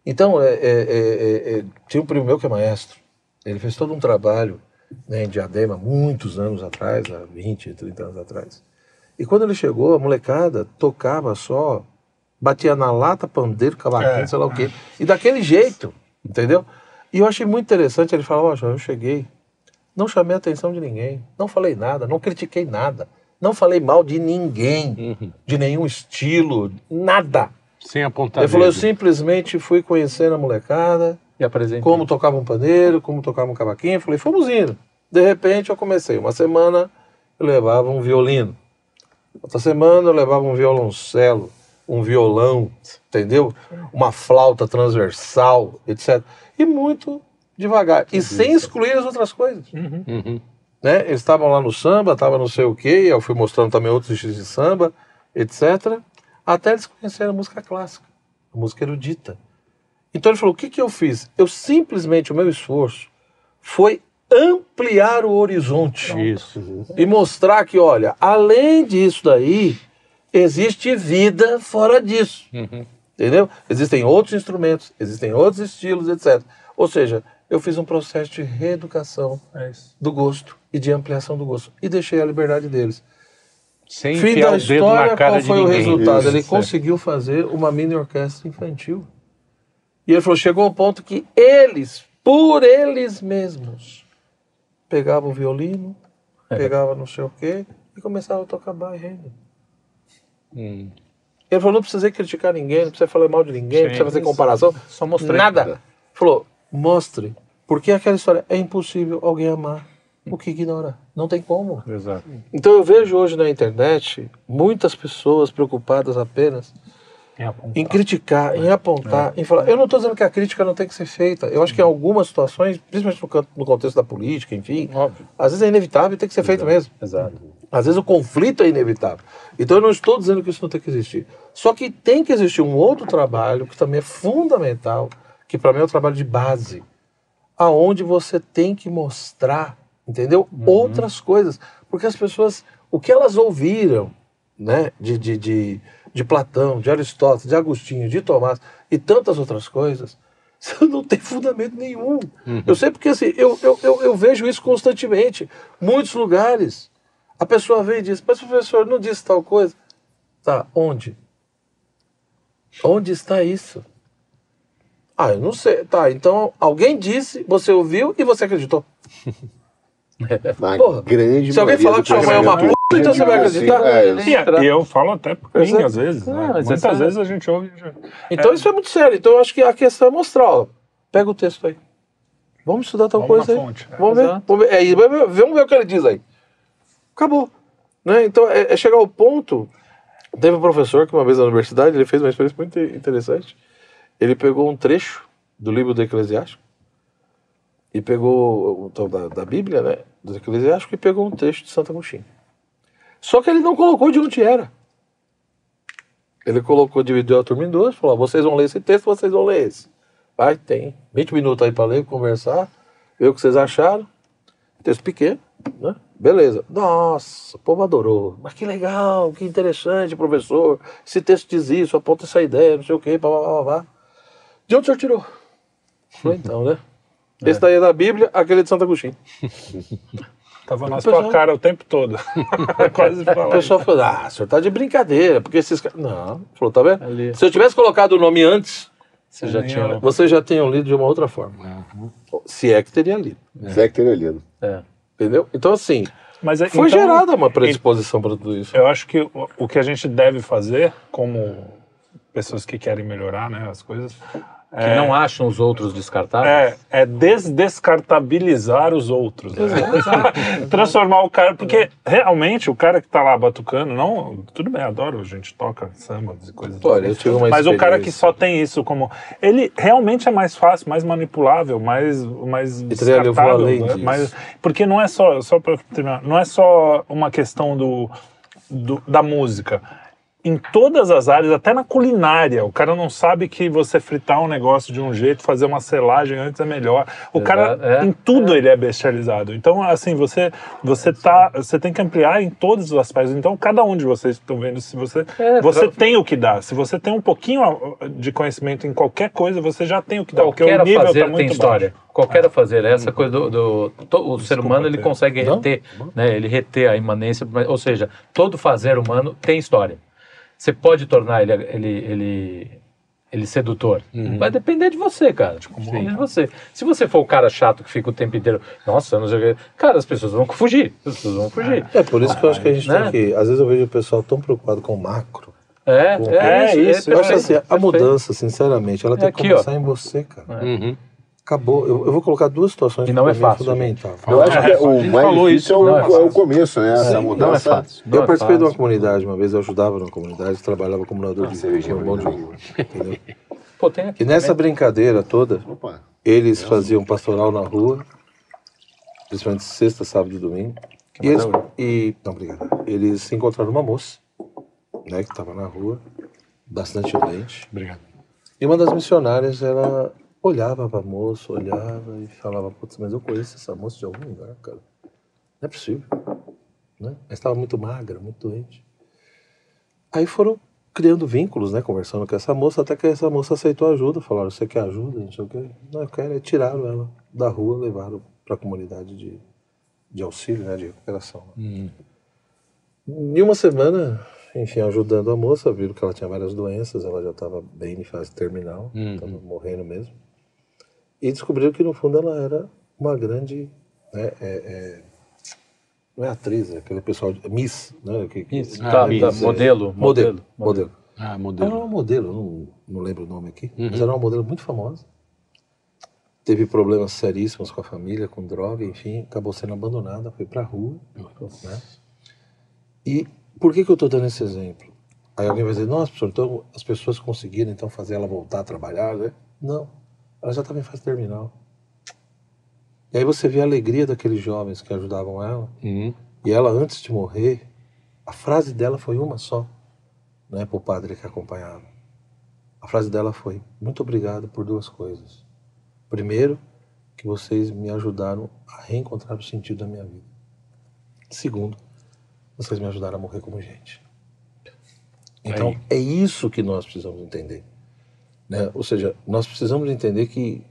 Então, é, é, é, é, tinha um primo meu que é maestro. Ele fez todo um trabalho, né, em Diadema, muitos anos atrás, há vinte, trinta anos atrás. E quando ele chegou, a molecada tocava só, batia na lata, pandeiro, cavaquinho, é. sei lá o quê. E daquele jeito, entendeu? E eu achei muito interessante, ele falou, ó, João, eu cheguei, não chamei a atenção de ninguém, não falei nada, não critiquei nada, não falei mal de ninguém, uhum. de nenhum estilo, nada. Sem apontar Ele dedo. Falou, eu simplesmente fui conhecendo a molecada, e apresentei como tocava um pandeiro, como tocava um cavaquinho, falei, fomos indo. De repente eu comecei, uma semana eu levava um violino, outra semana eu levava um violoncelo, um violão, entendeu? Uma flauta transversal, etcétera. E muito devagar. Que e isso. sem excluir as outras coisas. Uhum. Uhum. Né? Eles estavam lá no samba, estavam não sei o quê, eu fui mostrando também outros estilos de samba, etcétera. Até eles conheceram a música clássica, a música erudita. Então ele falou, o que, que eu fiz? Eu simplesmente, o meu esforço foi ampliar o horizonte. Isso. E mostrar que, olha, além disso daí... existe vida fora disso, uhum. entendeu? Existem outros instrumentos, existem outros estilos, etcétera. Ou seja, eu fiz um processo de reeducação é do gosto e de ampliação do gosto e deixei a liberdade deles. Sem Fim da história, qual foi o resultado? Isso, ele certo. conseguiu fazer uma mini orquestra infantil. E ele falou, chegou ao ponto que eles, por eles mesmos, pegavam o violino, é. pegavam não sei o quê e começavam a tocar barreira. Hum. Ele falou, não precisa criticar ninguém, não precisa falar mal de ninguém, não precisa fazer comparação, só mostrei nada. Cara. Falou, mostre, porque aquela história é impossível alguém amar o que ignora, não tem como. Exato. Então eu vejo hoje na internet muitas pessoas preocupadas apenas em, em criticar, é. em apontar, é. em falar. Eu não estou dizendo que a crítica não tem que ser feita. Eu acho que em algumas situações, principalmente no, canto, no contexto da política, enfim, Óbvio. às vezes é inevitável e tem que ser Exato. feito mesmo. Exato. Às vezes o conflito é inevitável. Então eu não estou dizendo que isso não tem que existir. Só que tem que existir um outro trabalho que também é fundamental, que para mim é o trabalho de base, aonde você tem que mostrar, entendeu? Uhum. Outras coisas. Porque as pessoas... o que elas ouviram, né, de, de, de, de Platão, de Aristóteles, de Agostinho, de Tomás e tantas outras coisas, não tem fundamento nenhum. Uhum. Eu sei porque assim, eu, eu, eu, eu vejo isso constantemente. Muitos lugares, a pessoa vem e diz, mas o professor não disse tal coisa. Tá, onde? Onde está isso? Ah, eu não sei. Tá, então alguém disse, você ouviu e você acreditou. Porra, grande se alguém falar que sua mãe é uma puta, então você vai acreditar. Assim, é, e eu falo até por mim, às vezes. É, né? Muitas é. vezes a gente ouve. Já... Então é. isso é muito sério. Então eu acho que a questão é mostrar, ó, pega o texto aí. Vamos estudar tal vamos coisa aí. Fonte, é. Vamos, ver, vamos, ver, é, vamos ver o que ele diz aí. Acabou. Né? Então é, é chegar ao ponto. Teve um professor que uma vez na universidade, ele fez uma experiência muito interessante. Ele pegou um trecho do livro do Eclesiástico e pegou, então, da, da Bíblia, né, do Eclesiástico, e pegou um trecho de Santo Agostinho. Só que ele não colocou de onde era. Ele colocou, dividiu a turma em duas, falou, vocês vão ler esse texto, vocês vão ler esse. Vai, tem vinte minutos aí para ler, conversar, ver o que vocês acharam. Texto pequeno, né? Beleza. Nossa, o povo adorou. Mas que legal, que interessante, professor. Esse texto diz isso, aponta essa ideia, não sei o quê, blá, blá, blá, blá. De onde o senhor tirou? Falei, então, né? É. Esse daí é da Bíblia, aquele de Santo Agostinho. Tava na sua cara o tempo todo. Quase falando. O pessoal falou, ah, o senhor tá de brincadeira, porque esses caras... Não, falou, tá vendo? Ali. Se eu tivesse colocado o nome antes, você já tinha... vocês já tinham lido de uma outra forma. Uhum. Se é que teria lido. É. Se é que teria lido. É. Entendeu? Então, assim, mas, foi então, gerada uma predisposição para tudo isso. Eu acho que o, o que a gente deve fazer, como pessoas que querem melhorar, né, as coisas... Que é, não acham os outros descartáveis? É, é desdescartabilizar os outros. Né? Transformar o cara... Porque, realmente, o cara que tá lá batucando... não, tudo bem, adoro, a gente toca samba e coisas assim. Mas o cara que só tem isso como... Ele realmente é mais fácil, mais manipulável, mais, mais descartável. Né? Mais, porque não é só... só pra terminar, não é só uma questão do, do, da música. Em todas as áreas, até na culinária. O cara não sabe que você fritar um negócio de um jeito, fazer uma selagem antes é melhor. O Exato. cara, é, em tudo, é. ele é bestializado. Então, assim, você, você, tá, você tem que ampliar em todos os aspectos. Então, cada um de vocês que estão vendo, se você, é, você pra... tem o que dar. Se você tem um pouquinho de conhecimento em qualquer coisa, você já tem o que dar. Qualquer porque o nível fazer tá muito tem história. Baixo. Qualquer a fazer, essa coisa do... do to, o Desculpa, ser humano, ele consegue reter, né? Ele reter a imanência. Ou seja, todo fazer humano tem história. Você pode tornar ele, ele, ele, ele sedutor. Uhum. Vai depender de você, cara. Tipo, depende de você. Se você for o cara chato que fica o tempo inteiro... Nossa, eu não sei o que... Cara, as pessoas vão fugir. As pessoas vão fugir. É, é por isso ah, que eu acho que a gente né? tem que... Às vezes eu vejo o pessoal tão preocupado com o macro. É, com é, é isso. Eu acho assim, a perfeito. mudança, sinceramente, ela tem é aqui, que começar ó. em você, cara. É. Uhum. Acabou. Eu, eu vou colocar duas situações que não é fácil. Fundamental. Eu acho que o mais difícil é o, é o começo, né? Essa mudança. Não é fácil. Eu participei de uma comunidade uma vez, eu ajudava na comunidade, trabalhava como morador de rua, um bom de rua, entendeu? Pô, tem aqui e nessa também. brincadeira toda, Opa. eles faziam pastoral na rua, principalmente sexta, sábado e domingo. Que e eles, e, não, obrigado. Eles encontraram uma moça, né, que estava na rua, bastante doente. Obrigado. E uma das missionárias era... Olhava para a moça, olhava e falava, putz, mas eu conheço essa moça de algum lugar, cara. Não é possível. Né? Ela estava muito magra, muito doente. Aí foram criando vínculos, né, conversando com essa moça, até que essa moça aceitou ajuda. Falaram, você quer ajuda? Não sei o quê. Não, eu quero. Aí tiraram ela da rua, levaram para a comunidade de, de auxílio, né, de recuperação. Hum. Em uma semana... Enfim, ajudando a moça, viram que ela tinha várias doenças, ela já estava bem em fase terminal, estava uhum. morrendo mesmo. E descobriram que, no fundo, ela era uma grande... Né, é, é, não é atriz, é aquele pessoal... De, Miss, né? Que, Miss. Ah, tá, Miss. Tá, modelo, modelo, modelo. Modelo. Ah, modelo. Ela era uma modelo, não, não lembro o nome aqui, uhum. mas era uma modelo muito famosa. Teve problemas seríssimos com a família, com droga, enfim, acabou sendo abandonada, foi pra rua, né? E... Por que que eu estou dando esse exemplo? Aí alguém vai dizer, nossa, professor, então as pessoas conseguiram então fazer ela voltar a trabalhar, né? Não, ela já estava em fase terminal. E aí você vê a alegria daqueles jovens que ajudavam ela, uhum. e ela, antes de morrer, a frase dela foi uma só, né, para o padre que acompanhava. A frase dela foi, muito obrigado por duas coisas. Primeiro, que vocês me ajudaram a reencontrar o sentido da minha vida. Segundo, vocês me ajudaram a morrer como gente. Então, aí. É isso que nós precisamos entender. Né? Ou seja, nós precisamos entender que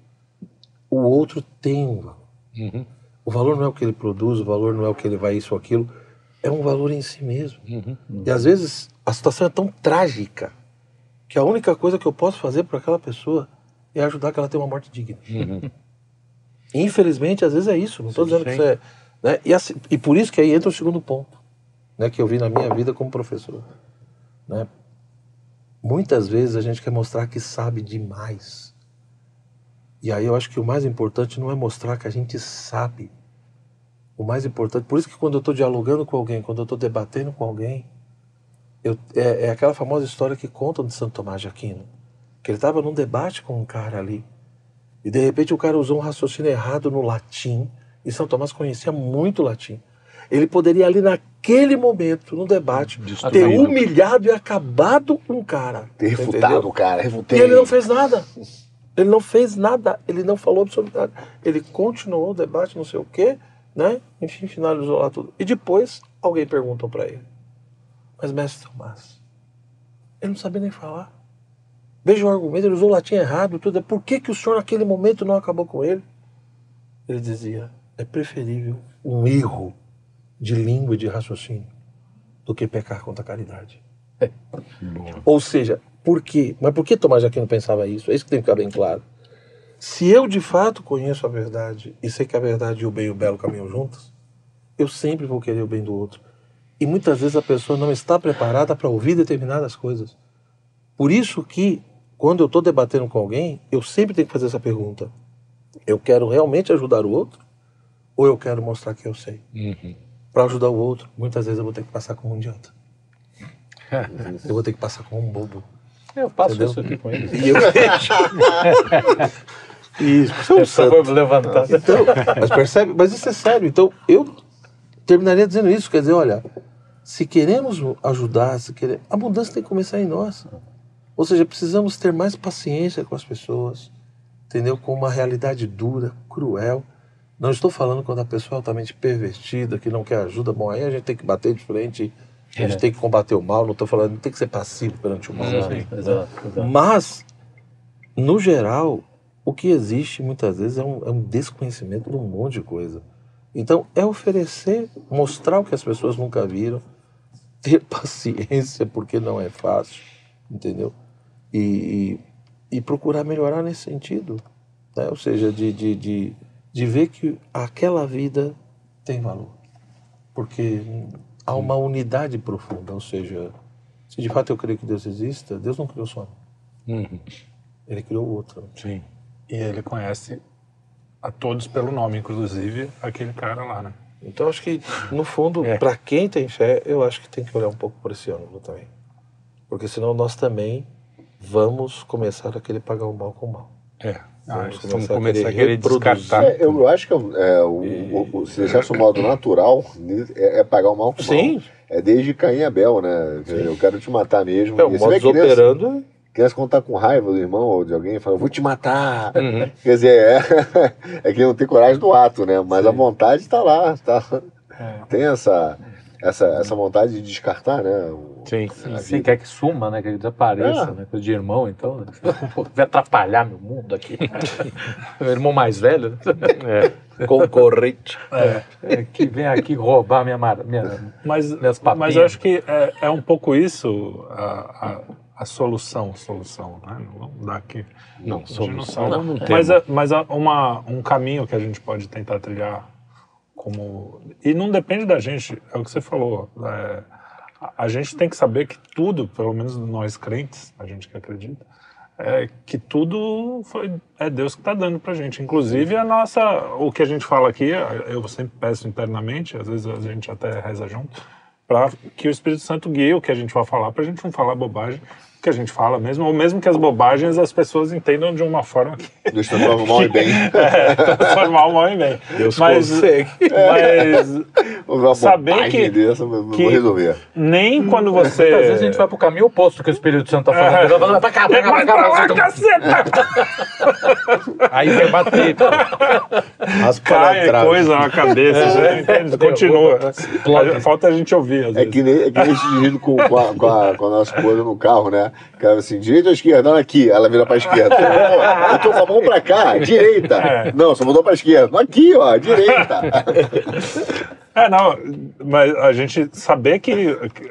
o outro tem um valor. Uhum. O valor não é o que ele produz, o valor não é o que ele vai isso ou aquilo, é um valor em si mesmo. Uhum. E às vezes a situação é tão trágica que a única coisa que eu posso fazer para aquela pessoa é ajudar que ela tenha uma morte digna. Uhum. Infelizmente, às vezes é isso. Não estou dizendo que isso é... Né? E, assim, e por isso que aí entra o segundo ponto, né, que eu vi na minha vida como professor. Né? Muitas vezes a gente quer mostrar que sabe demais. E aí eu acho que o mais importante não é mostrar que a gente sabe. O mais importante... Por isso que quando eu estou dialogando com alguém, quando eu estou debatendo com alguém, eu, é, é aquela famosa história que contam de Santo Tomás de Aquino. Que ele estava num debate com um cara ali. E de repente o cara usou um raciocínio errado no latim. E Santo Tomás conhecia muito latim. Ele poderia ali naquele momento, no debate, destruído, ter humilhado e acabado com um cara. Ter refutado o cara. Refutei. E ele não fez nada. Ele não fez nada. Ele não falou absolutamente nada. Ele continuou o debate, não sei o quê, né? Enfim, finalizou lá tudo. E depois alguém perguntou para ele. Mas mestre Tomás, ele não sabia nem falar. Veja o argumento, ele usou o latim errado, tudo. Por que que o senhor naquele momento não acabou com ele? Ele dizia, é preferível um erro de língua e de raciocínio do que pecar contra a caridade. É. Ou seja, por quê? Mas por que Tomás de Aquino pensava isso? É isso que tem que ficar bem claro. Se eu de fato conheço a verdade e sei que a verdade e o bem e o belo caminham juntos, eu sempre vou querer o bem do outro. E muitas vezes a pessoa não está preparada para ouvir determinadas coisas. Por isso que, quando eu estou debatendo com alguém, eu sempre tenho que fazer essa pergunta. Eu quero realmente ajudar o outro ou eu quero mostrar que eu sei? Uhum. Para ajudar o outro, muitas vezes eu vou ter que passar como um idiota. Eu vou ter que passar como um bobo. Eu passo entendeu? Isso aqui com ele. E eu isso, eu só vou me levantar. Então, mas percebe? Mas isso é sério. Então, eu terminaria dizendo isso. Quer dizer, olha, se queremos ajudar, se queremos, a mudança tem que começar em nós. Ou seja, precisamos ter mais paciência com as pessoas, entendeu? Com uma realidade dura, cruel. Não estou falando quando a pessoa é altamente pervertida, que não quer ajuda. Bom, aí a gente tem que bater de frente, a gente é. tem que combater o mal. Não estou falando, não tem que ser passivo perante o mal. Exato, né? exato, exato. Mas, no geral, o que existe muitas vezes é um, é um desconhecimento de um monte de coisa. Então, é oferecer, mostrar o que as pessoas nunca viram, ter paciência, porque não é fácil, entendeu? E, e, e procurar melhorar nesse sentido, né? Ou seja, de... de, de de ver que aquela vida tem valor. Porque há uma unidade profunda, ou seja, se de fato eu creio que Deus exista, Deus não criou só um. Uhum. Ele criou outro. Sim. E ele conhece a todos pelo nome, inclusive aquele cara lá, né? Então acho que, no fundo, é. para quem tem fé, eu acho que tem que olhar um pouco por esse ângulo também. Porque senão nós também vamos começar a querer pagar o mal com o mal. É. Ah, vamos começar, começar a querer descartar. É, eu acho que é, o, e... o, o, se deixasse o modo natural é, é pagar o mal com o mal. Sim. É desde Caim e Abel, né? Sim. Eu quero te matar mesmo. É, o modo operando... Criança, criança quando tá com raiva do irmão ou de alguém, fala, vou te matar. Uhum. Quer dizer, é, é que não tem coragem do ato, né? Mas sim, a vontade está lá. Tá, é. Tem essa, essa, essa vontade de descartar, né? Sim, sim, sim, quer que suma, né? Que ele desapareça, ah. né? Coisa de irmão, então, né? Vai atrapalhar meu mundo aqui. Meu irmão mais velho, né? É. Concorrente. É. É, que vem aqui roubar minha, minha, mas, minhas papinhas. Mas eu acho que é, é um pouco isso a, a, a solução, solução, né? Não dá aqui. Não, não solução não, não tem. Mas, é, mas é uma, um caminho que a gente pode tentar trilhar como... E não depende da gente, é o que você falou, é, a gente tem que saber que tudo, pelo menos nós crentes, a gente que acredita, é que tudo foi, é Deus que está dando para a gente. Inclusive, a nossa, o que a gente fala aqui, eu sempre peço internamente, às vezes a gente até reza junto, para que o Espírito Santo guie o que a gente vai falar, para a gente não falar bobagem. que a gente fala mesmo, ou mesmo que as bobagens as pessoas entendam de uma forma que... Deus transforma o mal e bem. É, transformar o mal e bem. Deus mas, consegue. Mas saber que... Dessa, mas que vou resolver. Nem quando você... Às vezes a gente vai pro caminho oposto que o Espírito Santo tá falando. É. Tá falando, pra cá, pra cá, pra cá. Pra cá, caceta! Aí vai bater. Cai a coisa na cabeça. É. Já, continua. Opa, falta a gente ouvir. Às é, vezes. Que nem, é que nem esse dirigindo com, com, a, com, a, com a nossa coisa no carro, né? Cara, assim, direita ou esquerda? Não, aqui. Ela vira pra esquerda. Eu tô com a mão pra cá, direita. É. Não, só mudou pra esquerda. Aqui, ó, direita. É, não, mas a gente saber que...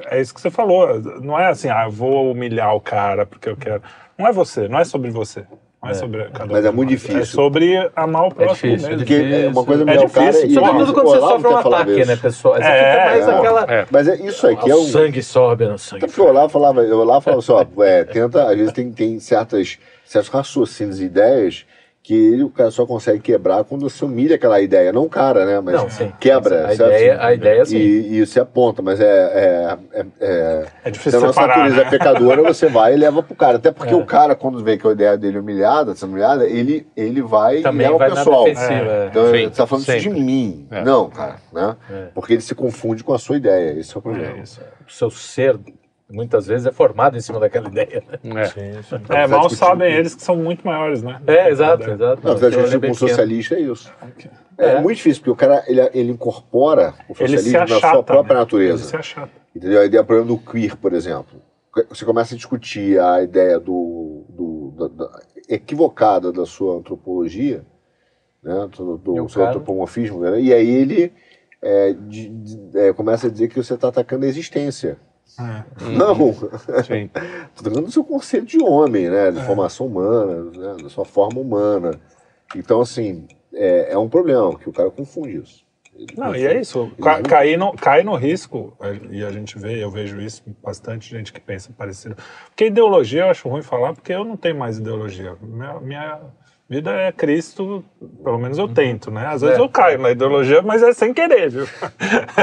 É isso que você falou. Não é assim, ah, eu vou humilhar o cara porque eu quero. Não é você, não é sobre você. Não é sobre cada mas um é muito mais. Difícil. É sobre amar o próximo. É difícil. Porque é uma coisa melhor é cara... E... Sobretudo quando você sofre um ataque, né, pessoal? Você é, fica mais é, aquela... É. Mas é isso aqui é o... O sangue sobe no sangue. Porque o Olavo falava, o Olavo falava só, é, tenta... Às vezes tem, tem certas, certos raciocínios e ideias que ele, o cara só consegue quebrar quando você humilha aquela ideia. Não o cara, né? Mas não, sim, quebra. A ideia, a ideia sim. E, e você aponta, mas é... É, é, é, é difícil separar. Se a nossa natureza é pecadora, você vai e leva pro cara. Até porque é. o cara, quando vê que a ideia dele é humilhada, sendo humilhada, ele, ele vai também e leva vai o pessoal. É. Então, sim, você tá falando sempre. Isso de mim. É. Não, cara. Né? É. Porque ele se confunde com a sua ideia. Esse é o problema. É isso. O seu ser... Muitas vezes é formado em cima daquela ideia. É, sim, sim. é mal sabem com... eles que são muito maiores, né? É, exato, exato. Não, você discutir com um socialista é isso. Okay. É, é muito difícil, porque o cara ele, ele incorpora o socialismo achata, na sua própria né? natureza. Ele se achata. Entendeu? A ideia, por exemplo, do queer, por exemplo. Você começa a discutir a ideia do, do, da, da, equivocada da sua antropologia, né? do, do seu cara... antropomorfismo, né? E aí ele é, de, de, é, começa a dizer que você está atacando a existência. Ah, não, estou tratando do seu conceito de homem, né? De é. formação humana, né? Da sua forma humana. Então, assim, é, é um problema que o cara confunde isso. Ele não, confunde. E é isso. Ca não... Cai, no, cai no risco, e a gente vê, eu vejo isso bastante gente que pensa parecido. Porque ideologia eu acho ruim falar, porque eu não tenho mais ideologia. Minha, minha vida é Cristo, pelo menos eu tento, né? Às vezes é. eu caio na ideologia, mas é sem querer, viu?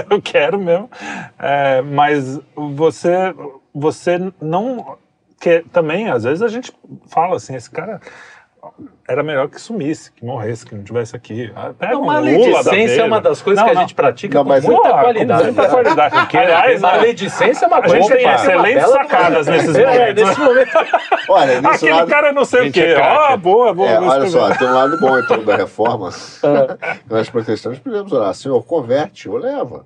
Eu quero mesmo. É, mas você, você não... Que, também, às vezes a gente fala assim, esse cara... Era melhor que sumisse, que morresse, que não tivesse aqui. Até não, um a maledicência é uma das coisas não, que a gente não, pratica não, mas com muita boa, qualidade. Com muita qualidade. Porque, aliás, a maledicência é uma coisa. A gente tem excelentes sacadas nesses é, momentos. Nesse momento. Olha, nesse aquele lado, cara não sei o quê. Ah, é oh, boa, boa. É, olha só, tem um lado bom então da reforma. Nós protestantes podemos orar. Senhor, converte ou leva.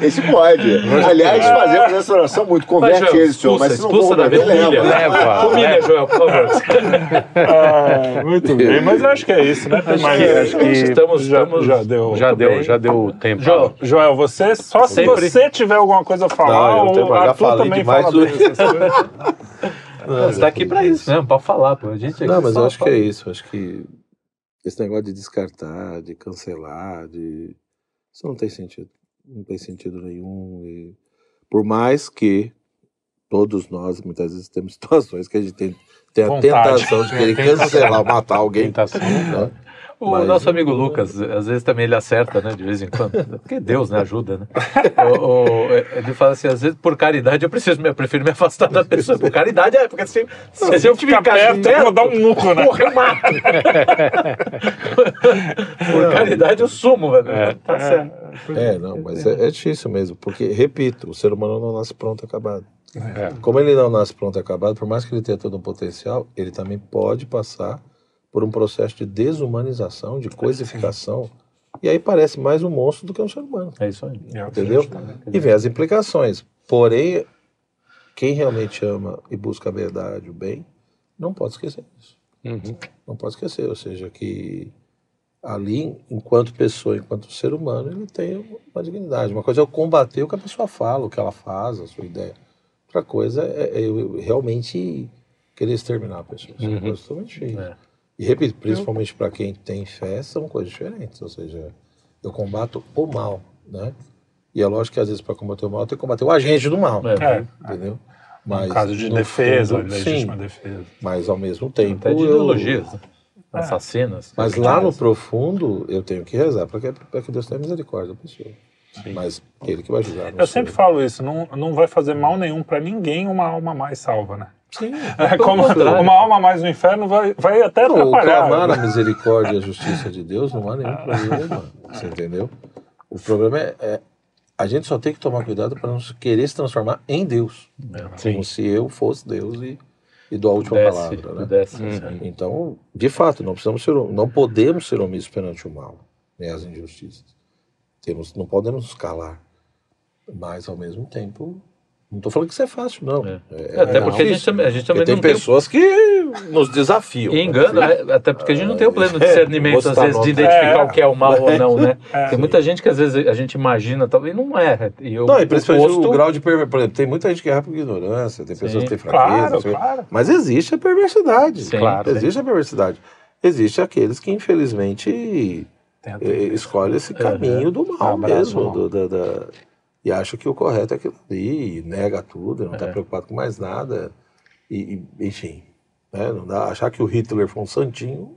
Esse pode. Nós, aliás, fazemos essa oração muito. Converte ele, senhor. Mas se não for converter, leva. Comida, Joel. Ah, muito bem, mas eu acho que é isso, né? Acho mas, que, acho que estamos, já, estamos, já deu, já deu, já deu o tempo. Jo, Joel, você só sempre. Se você tiver alguma coisa a falar, não, eu ou já falei demais. Fala do... Não, você está aqui para isso, né? Para falar, pô. A gente é não, mas eu acho fala. que é isso. Acho que esse negócio de descartar, de cancelar, de isso não tem sentido, não tem sentido nenhum. E... Por mais que todos nós, muitas vezes, temos situações que a gente tem, tem a tentação de querer cancelar, matar alguém. Tentação, né? O mas... nosso amigo Lucas, às vezes também ele acerta, né? De vez em quando. Porque Deus, né? Ajuda, né? o, o, ele fala assim, às vezes, por caridade, eu preciso, eu prefiro me afastar da pessoa. Por caridade, é, porque assim, se, se, se eu ficar perto, eu vou dar um nuco, né? Porra, eu mato. Por caridade, eu sumo, velho. É. Tá certo. É, não, mas é, é difícil mesmo. Porque, repito, o ser humano não nasce pronto, acabado. É. Como ele não nasce pronto e acabado, por mais que ele tenha todo um potencial, ele também pode passar por um processo de desumanização, de coisificação. E aí parece mais um monstro do que um ser humano. É isso aí. É, entendeu? E vem as implicações. Porém, quem realmente ama e busca a verdade, o bem, não pode esquecer isso. Uhum. Não pode esquecer. Ou seja, que ali, enquanto pessoa, enquanto ser humano, ele tem uma dignidade. Uma coisa é eu combater o que a pessoa fala, o que ela faz, a sua ideia. Outra coisa é eu realmente querer exterminar pessoas. Uhum. É. E repito, principalmente para quem tem fé, são coisas diferentes. Ou seja, eu combato o mal, né? E é lógico que às vezes para combater o mal, eu tenho que combater o agente do mal. É. Entendeu? É. Mas, no caso de no defesa, fundo, legítima sim, defesa. Mas ao mesmo tempo... Até de ideologias, eu... é. assassinas. Mas lá no profundo, eu tenho que rezar para que, que Deus tenha misericórdia da pessoa. Sim. Mas ele que vai julgar. Eu sei. sempre falo isso, não, não vai fazer mal nenhum para ninguém uma alma mais salva, né? Sim, é, como uma alma mais no inferno vai, vai até não, atrapalhar. Clamar a misericórdia e a justiça de Deus não há nenhum problema, você entendeu? O problema é, é a gente só tem que tomar cuidado para não querer se transformar em Deus. Sim. Como se eu fosse Deus e, e dou a última pudesse, palavra. Né? Pudesse, hum. Então, de fato, não, precisamos ser, não podemos ser omissos perante o mal, né, as injustiças. Temos, não podemos nos calar, mas ao mesmo tempo... Não estou falando que isso é fácil, não. É. É, até porque a gente, a gente também tem não tem... pessoas que nos desafiam. E engana, né? Até porque a gente não tem o pleno discernimento, é, às vezes, de identificar é. o que é o mal é. ou não, né? É. Tem muita gente que, às vezes, a gente imagina, talvez não é. E eu, não, e principalmente posto... o grau de perversidade. Por exemplo, tem muita gente que erra por ignorância, tem pessoas Sim. que têm fraqueza. Claro, claro. Mas existe a perversidade. Sim, claro, existe é. a perversidade. Existe aqueles que, infelizmente, Tenta. escolhem esse caminho uhum. do mal ah, mesmo, mal. Do, da... da... E acho que o correto é aquilo ali, nega tudo, não está é. preocupado com mais nada. E, e enfim, né? Não dá. Achar que o Hitler foi um santinho.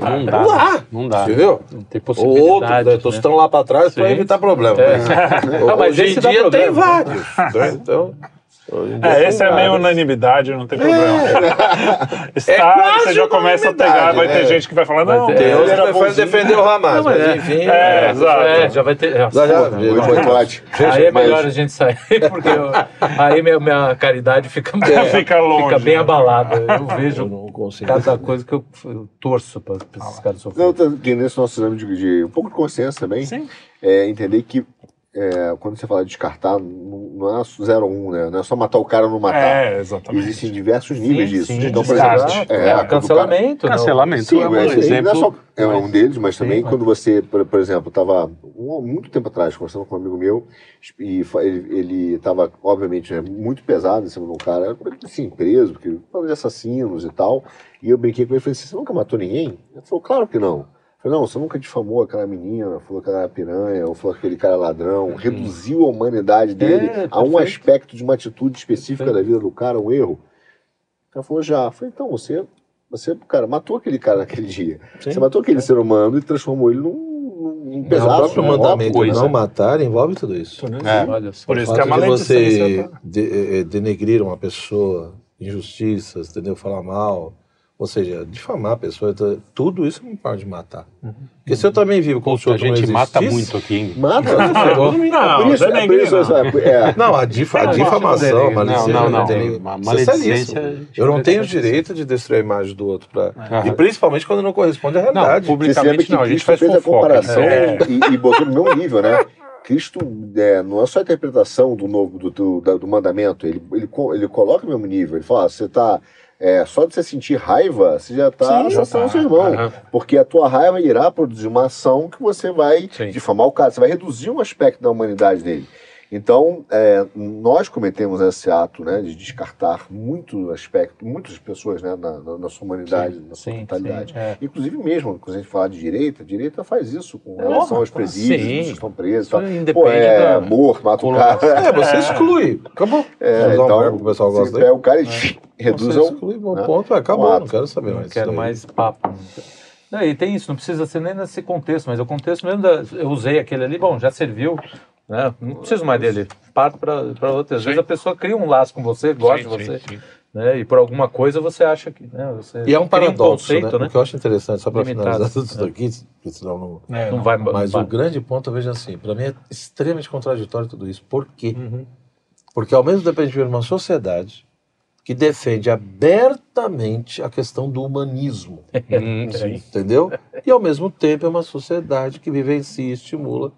Não dá. Não dá. Não dá. Entendeu? Não tem possibilidade. Outros estão né? lá para trás para evitar problema. É. Né? Não, mas hoje esse em dia problema, tem vários. Né? Então. É, esse é meio unanimidade, não tem problema. É. Está, é você já começa a pegar, vai né? ter gente que vai falar, não, tem hoje que vai defender o Hamas, mas é, enfim. É, é, exato. É, já vai ter. Já, já, já, já, aí é melhor a gente sair, porque eu, aí minha, minha caridade fica, é, fica, longe, fica bem né? abalada. Eu vejo eu não consigo. cada coisa que eu, eu torço para esses ah, caras sofrerem. Então, nesse nosso exame de, de um pouco de consciência também, é, entender que. É, quando você fala de descartar, não é zero um, né? Não é só matar o cara ou não matar. É, exatamente. Existem diversos níveis sim, disso. Sim, então, por descarte. exemplo, é, é, cancelamento. Cara... Cancelamento. Sim, é, um exemplo... não é, só... é um deles, mas sim, também mas... quando você, por, por exemplo, estava muito tempo atrás conversando com um amigo meu e ele estava, obviamente, né, muito pesado em cima de um cara, assim, preso, porque falava de assassinos e tal. E eu brinquei com ele e falei assim: você nunca matou ninguém? Ele falou: claro que não. Falei, não, você nunca difamou aquela menina, falou que ela era piranha, ou falou que aquele cara é ladrão, uhum. reduziu a humanidade dele é, a um aspecto de uma atitude específica perfeito. da vida do cara, um erro. Ela falou, já. Eu falei, então, você, você cara, matou aquele cara naquele dia. Sim. Você matou aquele é. ser humano e transformou ele num Um pedaço, o próprio né? mandamento coisa, não né? matar envolve tudo isso. É. Olha só. Por isso que é uma lei de você de, denegrir uma pessoa, injustiças, entendeu? Falar mal. Ou seja, difamar a pessoa, tudo isso não pode matar. Uhum. Porque se eu também vivo com o senhor... A gente mata muito aqui, hein? Mata? Não, não, a difamação, malicência... Não, não, não. Malicência... Eu não tenho o direito de destruir a imagem do outro. Pra... Ah, e principalmente quando não corresponde à realidade. Não, publicamente que não, a gente faz fofoca. A comparação é. e, e botou no meu nível, né? Cristo é, não é só a interpretação do, novo, do, do, do, do mandamento, ele, ele, ele coloca no mesmo nível, ele fala, você está... É, só de você sentir raiva, você já está assassinando tá. seu irmão. Uhum. Porque a tua raiva irá produzir uma ação que você vai Sim. difamar o cara. Você vai reduzir um aspecto da humanidade dele. Então, é, nós cometemos esse ato, né, de descartar muito aspecto, muitas pessoas, né, na, na nossa humanidade, sim, na sua mentalidade. É. Inclusive mesmo, quando a gente fala de direita, a direita faz isso com relação é, aos presídios, sim. que estão presos. Fala, Pô, é, da... morre, mata o cara. É, você exclui. Acabou. É, então, o pessoal gosta daí. É, o cara e é. reduz ao... exclui, bom né? ponto, acabou, não quero saber mais. Não quero mais papo. Não, e tem isso, não precisa ser nem nesse contexto, mas o contexto mesmo, da, eu usei aquele ali, bom, já serviu, né? Não preciso mais dele, parto para outra. Às vezes a pessoa cria um laço com você, gosta sim, de você, sim, sim. Né? E por alguma coisa você acha que... Né? Você e é um paradoxo, um conceito, né? Né? O que eu acho interessante, só para finalizar tudo isso aqui, porque senão não... É, não vai, mas vai. O grande ponto, eu vejo assim, para mim é extremamente contraditório tudo isso. Por quê? Uhum. Porque ao mesmo tempo a gente vive numa sociedade... que defende abertamente a questão do humanismo, sim. entendeu? E, ao mesmo tempo, é uma sociedade que vivencia e estimula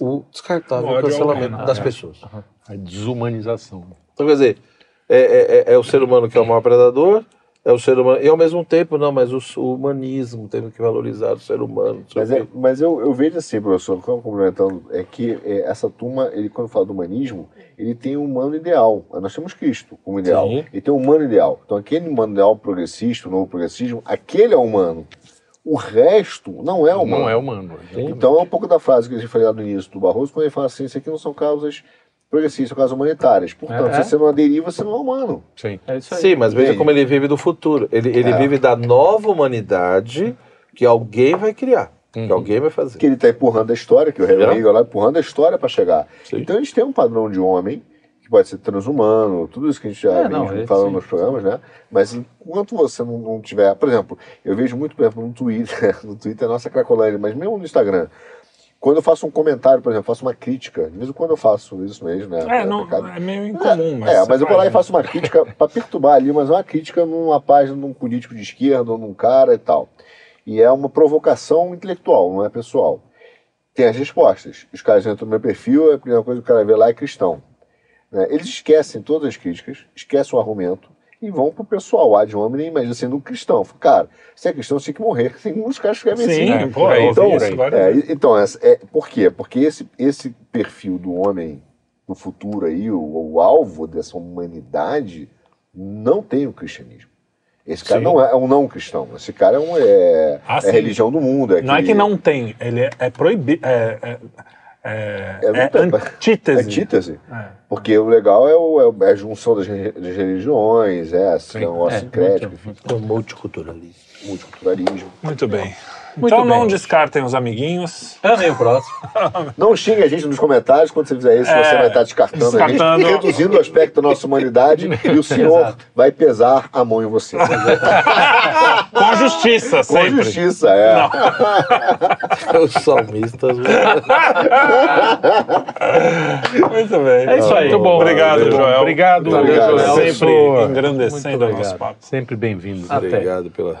o descartável o cancelamento das pessoas. A desumanização. Então, quer dizer, é, é, é o ser humano que é o maior predador, é o ser humano... E, ao mesmo tempo, não, mas o, o humanismo, temos que valorizar o ser humano. Mas, é, mas eu, eu vejo assim, professor, como complementando, é que é, essa turma, ele, quando fala do humanismo, ele tem um humano ideal. Nós temos Cristo como ideal. Sim. Ele tem um humano ideal. Então, aquele humano ideal progressista, o novo progressismo, aquele é humano. O resto não é humano. Não é humano. Exatamente. Então, é um pouco da frase que a gente falou no início do Barroso, quando ele fala assim, isso aqui não são causas... progressistas, são causas humanitárias. Portanto, é, é. se você não aderir, você não é humano. Sim, é isso aí. Sim, mas veja como ele vive do futuro. Ele, ele é. vive da nova humanidade que alguém vai criar. Uhum. Que alguém vai fazer. Que ele está empurrando a história, que o Hegel está empurrando a história para chegar. Sim. Então eles têm um padrão de homem, que pode ser transhumano, tudo isso que a gente já é, não, é, falou sim, nos programas, né? Mas enquanto você não, não tiver... Por exemplo, eu vejo muito, por exemplo, no Twitter, no Twitter é nossa cracolândia, mas mesmo no Instagram, quando eu faço um comentário, por exemplo, faço uma crítica, de vez em quando eu faço isso mesmo, né? É, é, não, é meio incomum, é, mas... É, mas eu vou lá e faço uma crítica para perturbar ali, mas uma crítica numa página, num político de esquerda, ou num cara e tal. E é uma provocação intelectual, não é pessoal. Tem as respostas. Os caras entram no meu perfil, a primeira coisa que o cara vê lá é cristão. Né? Eles esquecem todas as críticas, esquecem o argumento, e vão pro pessoal, ad hominem, mas sendo um cristão. Cara, se é cristão, você tem que morrer. Tem muitos caras que escrevem assim. Sim, pô, é, então, isso, é, é, então é, é, por quê? Porque esse, esse perfil do homem no futuro, aí, o, o alvo dessa humanidade, não tem o cristianismo. Esse cara sim. não é, é um não cristão. Esse cara é, um, é, ah, é religião do mundo. É não que... é que não tem, ele é, é proibido. É, é... É, é, é antítese. antítese. É. Porque o legal é, o, é a junção das, das religiões, é assim, é o sincrético. O multiculturalismo. multiculturalismo. Muito bem. Muito então bem. Não descartem os amiguinhos. Amem o próximo. Não xingue a gente nos comentários. Quando você fizer isso, é, você vai estar descartando, descartando a gente, reduzindo o aspecto da nossa humanidade e o senhor exato. Vai pesar a mão em você. Com justiça, sempre. Com justiça, é. Não. Os salmistas. Muito bem. É isso aí. Muito bom. Obrigado, obrigado Joel. Obrigado, obrigado, Joel. Sempre engrandecendo o nosso papo. Sempre bem-vindos. Obrigado pela...